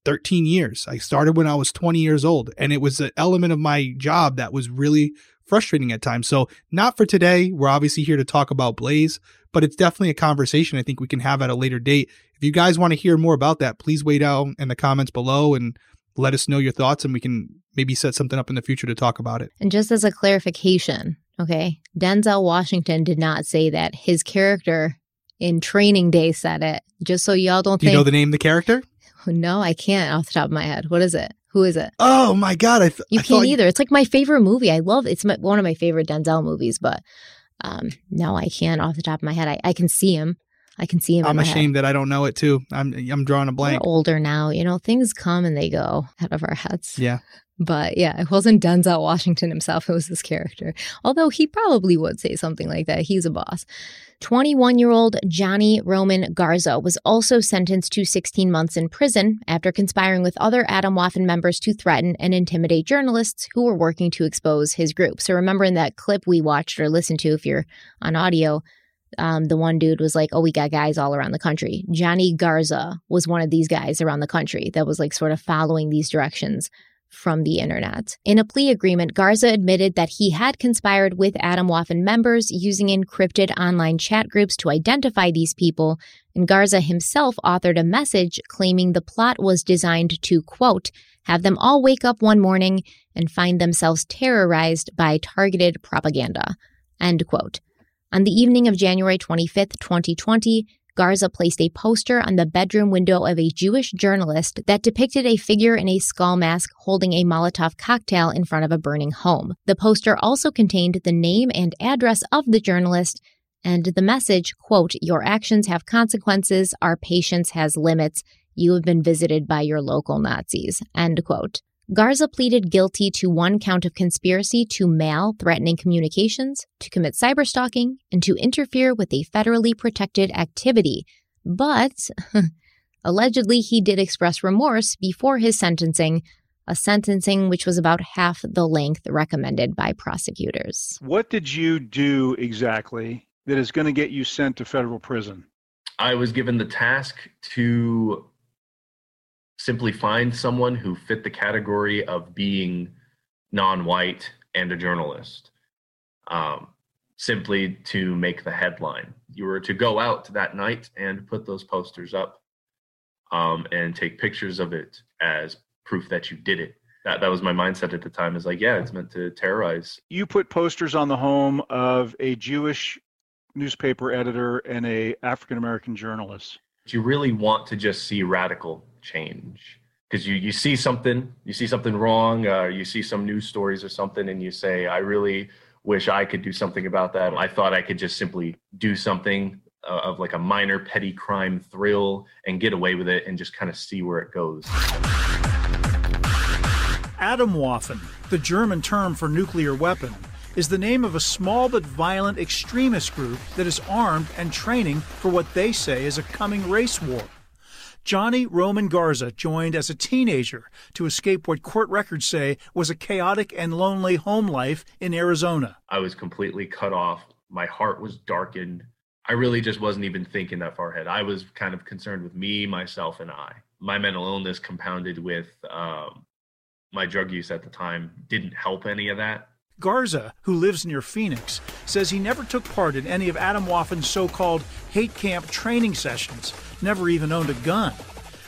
13 years. I started when I was 20 years old, and it was an element of my job that was really frustrating at times. So not for today. We're obviously here to talk about Blaze, but it's definitely a conversation I think we can have at a later date. If you guys want to hear more about that, please weigh down in the comments below and let us know your thoughts, and we can maybe set something up in the future to talk about it. And just as a clarification, okay, Denzel Washington did not say that. His character in Training Day said it, just so y'all don't think. Do you know the name of the character? No, I can't off the top of my head. What is it? Who is it? Oh, my God. You can't either. It's like my favorite movie. I love it. It's one of my favorite Denzel movies, but no, I can't off the top of my head. I can see him. I'm ashamed that I don't know it, too. I'm drawing a blank. We're older now. You know, things come and they go out of our heads. Yeah. But yeah, it wasn't Denzel Washington himself. It was this character. Although he probably would say something like that. He's a boss. 21-year-old Johnny Roman Garza was also sentenced to 16 months in prison after conspiring with other Atomwaffen members to threaten and intimidate journalists who were working to expose his group. So remember in that clip we watched or listened to, if you're on audio, the one dude was like, oh, we got guys all around the country. Johnny Garza was one of these guys around the country that was like sort of following these directions from the internet. In a plea agreement, Garza admitted that he had conspired with Atomwaffen members using encrypted online chat groups to identify these people, and Garza himself authored a message claiming the plot was designed to, quote, have them all wake up one morning and find themselves terrorized by targeted propaganda, end quote. On the evening of January 25th, 2020, Garza placed a poster on the bedroom window of a Jewish journalist that depicted a figure in a skull mask holding a Molotov cocktail in front of a burning home. The poster also contained the name and address of the journalist and the message, quote, your actions have consequences, our patience has limits, you have been visited by your local Nazis, end quote. Garza pleaded guilty to one count of conspiracy to mail threatening communications, to commit cyberstalking, and to interfere with a federally protected activity. But allegedly, he did express remorse before his sentencing, a sentencing which was about half the length recommended by prosecutors. What did you do exactly that is going to get you sent to federal prison? I was given the task to simply find someone who fit the category of being non-white and a journalist, simply to make the headline. You were to go out that night and put those posters up and take pictures of it as proof that you did it. That was my mindset at the time, is like, yeah, it's meant to terrorize. You put posters on the home of a Jewish newspaper editor and a African-American journalist. You really want to just see radical change, because you see something wrong, you see some news stories or something, and you say, I really wish I could do something about that. I thought I could just simply do something of like a minor petty crime thrill and get away with it and just kind of see where it goes. Atomwaffen, the German term for nuclear weapon, is the name of a small but violent extremist group that is armed and training for what they say is a coming race war. Johnny Roman Garza joined as a teenager to escape what court records say was a chaotic and lonely home life in Arizona. I was completely cut off. My heart was darkened. I really just wasn't even thinking that far ahead. I was kind of concerned with me, myself, and I. My mental illness, compounded with my drug use at the time, didn't help any of that. Garza, who lives near Phoenix, says he never took part in any of Atomwaffen's so-called hate camp training sessions, never even owned a gun.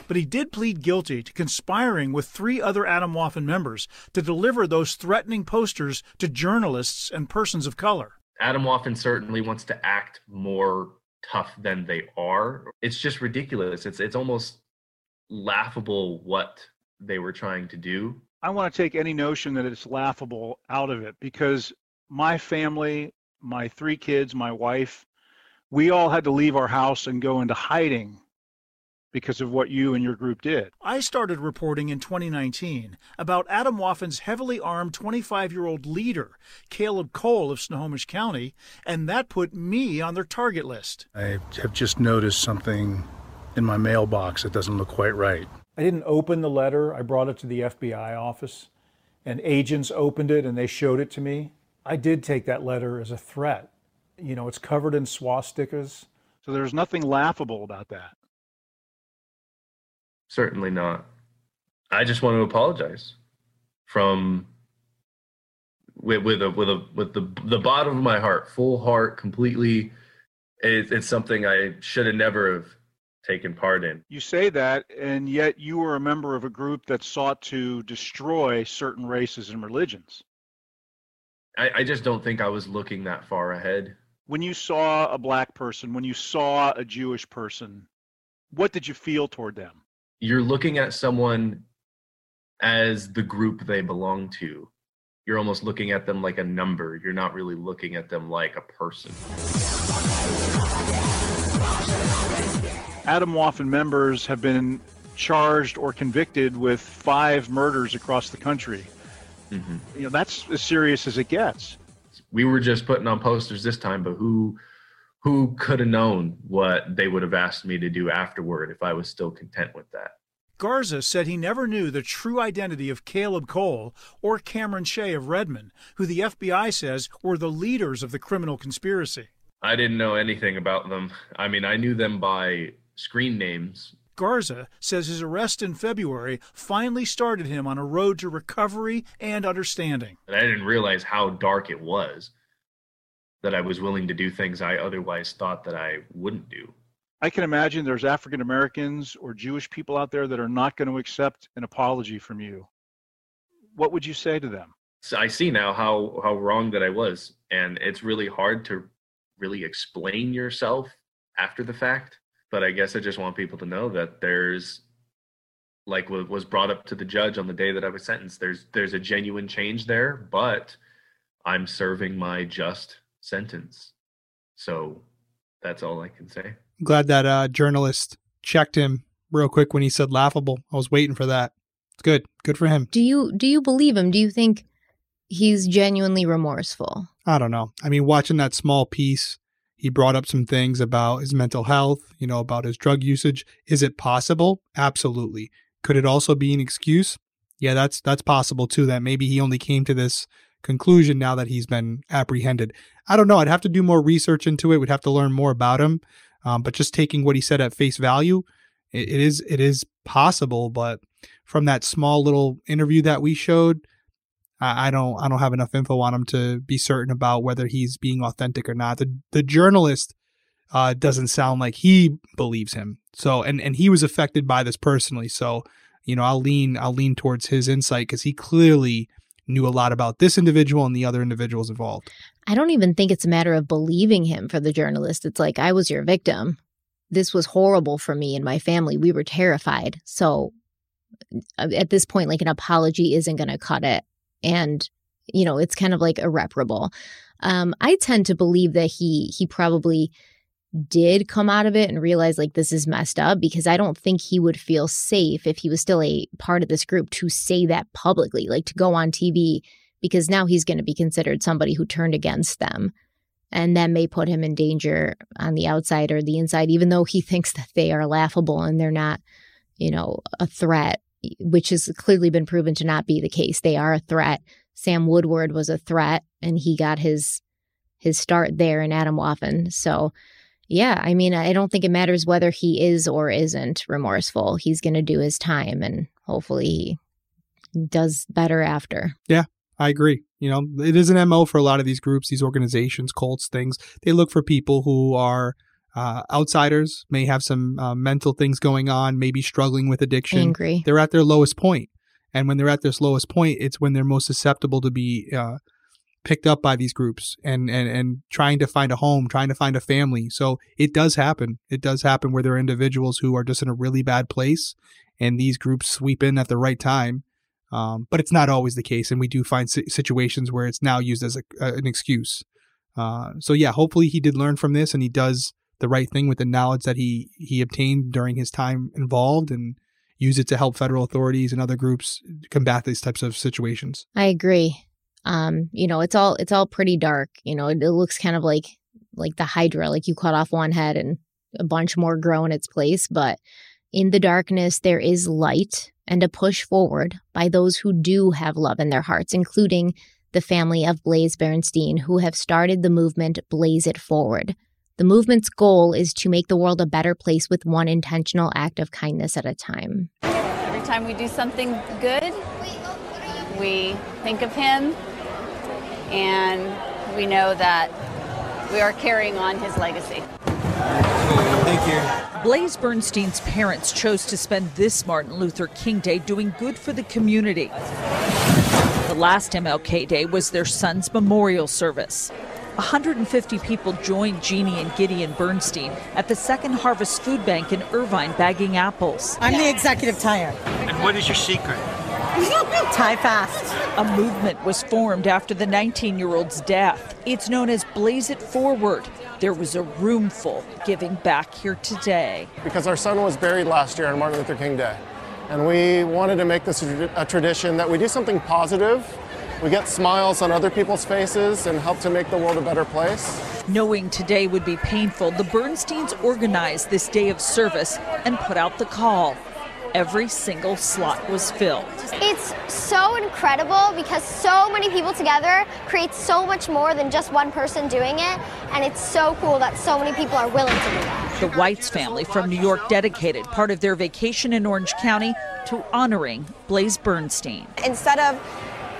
But he did plead guilty to conspiring with three other Atomwaffen members to deliver those threatening posters to journalists and persons of color. Atomwaffen certainly wants to act more tough than they are. It's just ridiculous. It's almost laughable what they were trying to do. I want to take any notion that it's laughable out of it, because my family, my three kids, my wife, we all had to leave our house and go into hiding because of what you and your group did. I started reporting in 2019 about Atomwaffen's heavily armed 25-year-old leader, Caleb Cole of Snohomish County, and that put me on their target list. I have just noticed something in my mailbox that doesn't look quite right. I didn't open the letter. I brought it to the FBI office, and agents opened it and they showed it to me. I did take that letter as a threat. You know, it's covered in swastikas. So there's nothing laughable about that. Certainly not. I just want to apologize with the bottom of my heart, full heart, completely. It's something I should have never have taken part in. You say that, and yet you were a member of a group that sought to destroy certain races and religions. I just don't think I was looking that far ahead. When you saw a black person, when you saw a Jewish person, what did you feel toward them? You're looking at someone as the group they belong to. You're almost looking at them like a number. You're not really looking at them like a person. Atomwaffen members have been charged or convicted with 5 murders across the country. Mm-hmm. You know, that's as serious as it gets. We were just putting on posters this time, but who could have known what they would have asked me to do afterward if I was still content with that? Garza said he never knew the true identity of Caleb Cole or Cameron Shea of Redmond, who the FBI says were the leaders of the criminal conspiracy. I didn't know anything about them. I mean, I knew them by screen names. Garza says his arrest in February finally started him on a road to recovery and understanding. And I didn't realize how dark it was, that I was willing to do things I otherwise thought that I wouldn't do. I can imagine there's African Americans or Jewish people out there that are not going to accept an apology from you. What would you say to them? So I see now how wrong that I was, and it's really hard to really explain yourself after the fact. But I guess I just want people to know that there's, like what was brought up to the judge on the day that I was sentenced, there's a genuine change there, but I'm serving my just sentence. So that's all I can say. I'm glad that journalist checked him real quick when he said laughable. I was waiting for that. It's good. Good for him. Do you believe him? Do you think he's genuinely remorseful? I don't know. I mean, watching that small piece, he brought up some things about his mental health, you know, about his drug usage. Is it possible? Absolutely. Could it also be an excuse? Yeah, that's possible too, that maybe he only came to this conclusion now that he's been apprehended. I don't know. I'd have to do more research into it. We'd have to learn more about him. But just taking what he said at face value, it is possible. But from that small little interview that we showed, I don't have enough info on him to be certain about whether he's being authentic or not. The journalist doesn't sound like he believes him. So and he was affected by this personally. So, you know, I'll lean towards his insight because he clearly knew a lot about this individual and the other individuals involved. I don't even think it's a matter of believing him for the journalist. It's like, I was your victim. This was horrible for me and my family. We were terrified. So at this point, like, an apology isn't going to cut it. And, you know, it's kind of like irreparable. I tend to believe that he probably did come out of it and realize, like, this is messed up, because I don't think he would feel safe if he was still a part of this group to say that publicly, like to go on TV, because now he's going to be considered somebody who turned against them. And that may put him in danger on the outside or the inside, even though he thinks that they are laughable and they're not, you know, a threat, which has clearly been proven to not be the case. They are a threat. Sam Woodward was a threat, and he got his start there in Atomwaffen. So, yeah, I mean, I don't think it matters whether he is or isn't remorseful. He's going to do his time, and hopefully he does better after. Yeah, I agree. You know, it is an MO for a lot of these groups, these organizations, cults, things. They look for people who are outsiders, may have some mental things going on, maybe struggling with addiction. Angry. They're at their lowest point. And when they're at this lowest point, it's when they're most susceptible to be picked up by these groups and trying to find a home, trying to find a family. So it does happen. It does happen where there are individuals who are just in a really bad place and these groups sweep in at the right time. But it's not always the case. And we do find situations where it's now used as an excuse. So yeah, hopefully he did learn from this and he does the right thing with the knowledge that he obtained during his time involved and use it to help federal authorities and other groups combat these types of situations. I agree. You know, it's all pretty dark. You know, it looks kind of like the Hydra, like you cut off one head and a bunch more grow in its place. But in the darkness, there is light and a push forward by those who do have love in their hearts, including the family of Blaise Bernstein, who have started the movement Blaze It Forward. The movement's goal is to make the world a better place with one intentional act of kindness at a time. Every time we do something good, we think of him, and we know that we are carrying on his legacy. Thank you. Blaise Bernstein's parents chose to spend this Martin Luther King Day doing good for the community. The last MLK Day was their son's memorial service. 150 people joined Jeannie and Gideon Bernstein at the Second Harvest Food Bank in Irvine bagging apples. I'm the executive tire. And what is your secret? Tie fast. A movement was formed after the 19-year-old's death. It's known as Blaze It Forward. There was a room full giving back here today. Because our son was buried last year on Martin Luther King Day. And we wanted to make this a tradition that we do something positive. We get smiles on other people's faces and help to make the world a better place. Knowing today would be painful, the Bernsteins organized this day of service and put out the call. Every single slot was filled. It's so incredible because so many people together create so much more than just one person doing it. And it's so cool that so many people are willing to do that. The White's family from New York dedicated part of their vacation in Orange County to honoring Blaise Bernstein. Instead of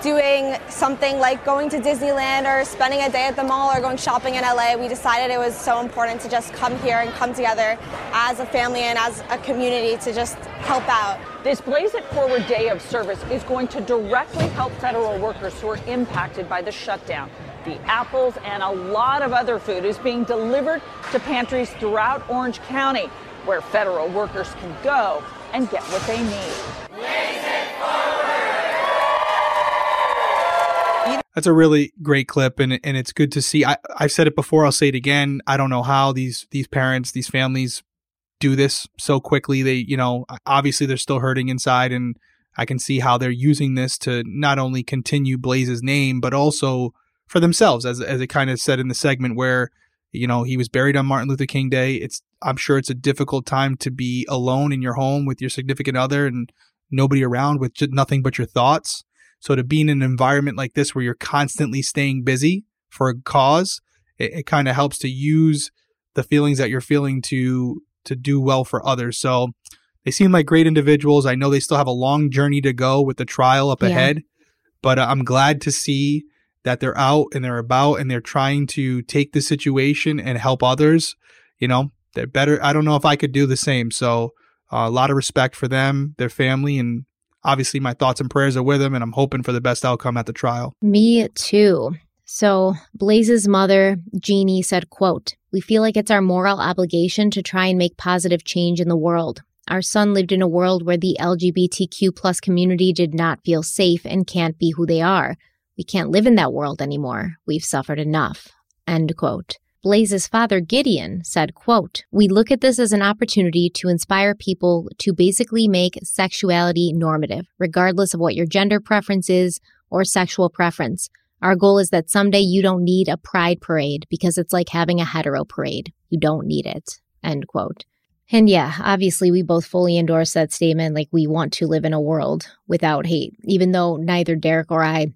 doing something like going to Disneyland or spending a day at the mall or going shopping in LA, we decided it was so important to just come here and come together as a family and as a community to just help out. This Blaze It Forward Day of Service is going to directly help federal workers who are impacted by the shutdown. The apples and a lot of other food is being delivered to pantries throughout Orange County, where federal workers can go and get what they need. Blaze It Forward! That's a really great clip, and it's good to see. I've said it before, I'll say it again. I don't know how these parents, these families do this so quickly. They, you know, obviously they're still hurting inside, and I can see how they're using this to not only continue Blaze's name, but also for themselves, as it kind of said in the segment where, you know, he was buried on Martin Luther King Day. I'm sure it's a difficult time to be alone in your home with your significant other and nobody around with just nothing but your thoughts. So to be in an environment like this where you're constantly staying busy for a cause, it kind of helps to use the feelings that you're feeling to do well for others. So they seem like great individuals. I know they still have a long journey to go with the trial up ahead, but I'm glad to see that they're out and they're about and they're trying to take the situation and help others. You know, they're better. I don't know if I could do the same. So a lot of respect for them, their family, and obviously, my thoughts and prayers are with him, and I'm hoping for the best outcome at the trial. Me too. So Blaze's mother, Jeannie, said, quote, "We feel like it's our moral obligation to try and make positive change in the world. Our son lived in a world where the LGBTQ plus community did not feel safe and can't be who they are. We can't live in that world anymore. We've suffered enough." End quote. Blaze's father, Gideon, said, quote, "We look at this as an opportunity to inspire people to basically make sexuality normative, regardless of what your gender preference is or sexual preference. Our goal is that someday you don't need a pride parade because it's like having a hetero parade. You don't need it." End quote. And yeah, obviously we both fully endorse that statement, like we want to live in a world without hate, even though neither Derek or I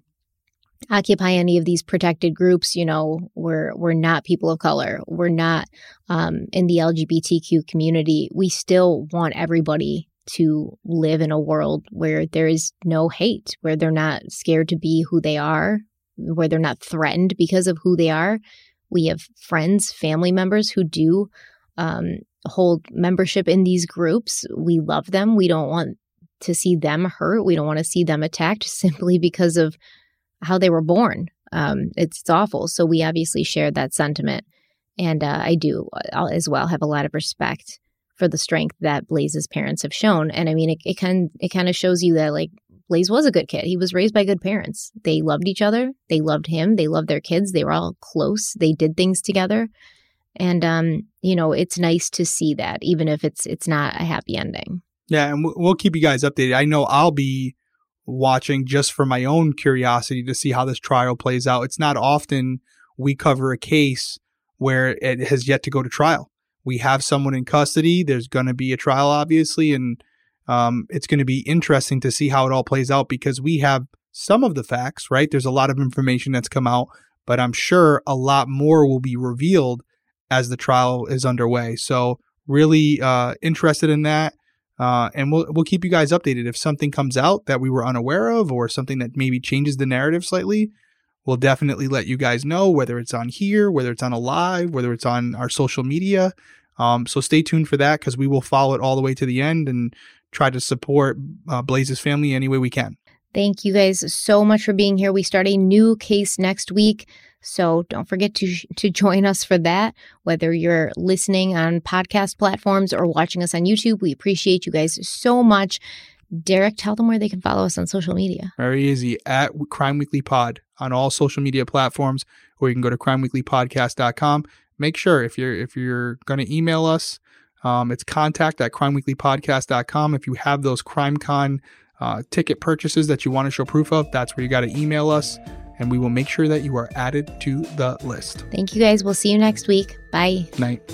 occupy any of these protected groups. You know, we're not people of color. We're not in the LGBTQ community. We still want everybody to live in a world where there is no hate, where they're not scared to be who they are, where they're not threatened because of who they are. We have friends, family members who do hold membership in these groups. We love them. We don't want to see them hurt. We don't want to see them attacked simply because of how they were born. It's awful. So we obviously shared that sentiment. And I do as well have a lot of respect for the strength that Blaze's parents have shown. And I mean, it kind of shows you that, like, Blaze was a good kid. He was raised by good parents. They loved each other. They loved him. They loved their kids. They were all close. They did things together. And, you know, it's nice to see that, even if it's not a happy ending. Yeah. And we'll keep you guys updated. I know I'll be watching just for my own curiosity to see how this trial plays out. It's not often we cover a case where it has yet to go to trial. We have someone in custody. There's going to be a trial, obviously, and it's going to be interesting to see how it all plays out, because we have some of the facts, right? There's a lot of information that's come out, but I'm sure a lot more will be revealed as the trial is underway. So really interested in that. And we'll keep you guys updated. If something comes out that we were unaware of, or something that maybe changes the narrative slightly, we'll definitely let you guys know, whether it's on here, whether it's on Alive, whether it's on our social media. So stay tuned for that, because we will follow it all the way to the end and try to support Blaze's family any way we can. Thank you guys so much for being here. We start a new case next week, so don't forget to join us for that. Whether you're listening on podcast platforms or watching us on YouTube, we appreciate you guys so much. Derek, tell them where they can follow us on social media. Very easy. At Crime Weekly Pod on all social media platforms, or you can go to crimeweeklypodcast.com. Make sure if you're going to email us, it's contact@crimeweeklypodcast.com. If you have those CrimeCon ticket purchases that you want to show proof of, that's where you got to email us, and we will make sure that you are added to the list. Thank you guys. We'll see you next week. Bye. Night.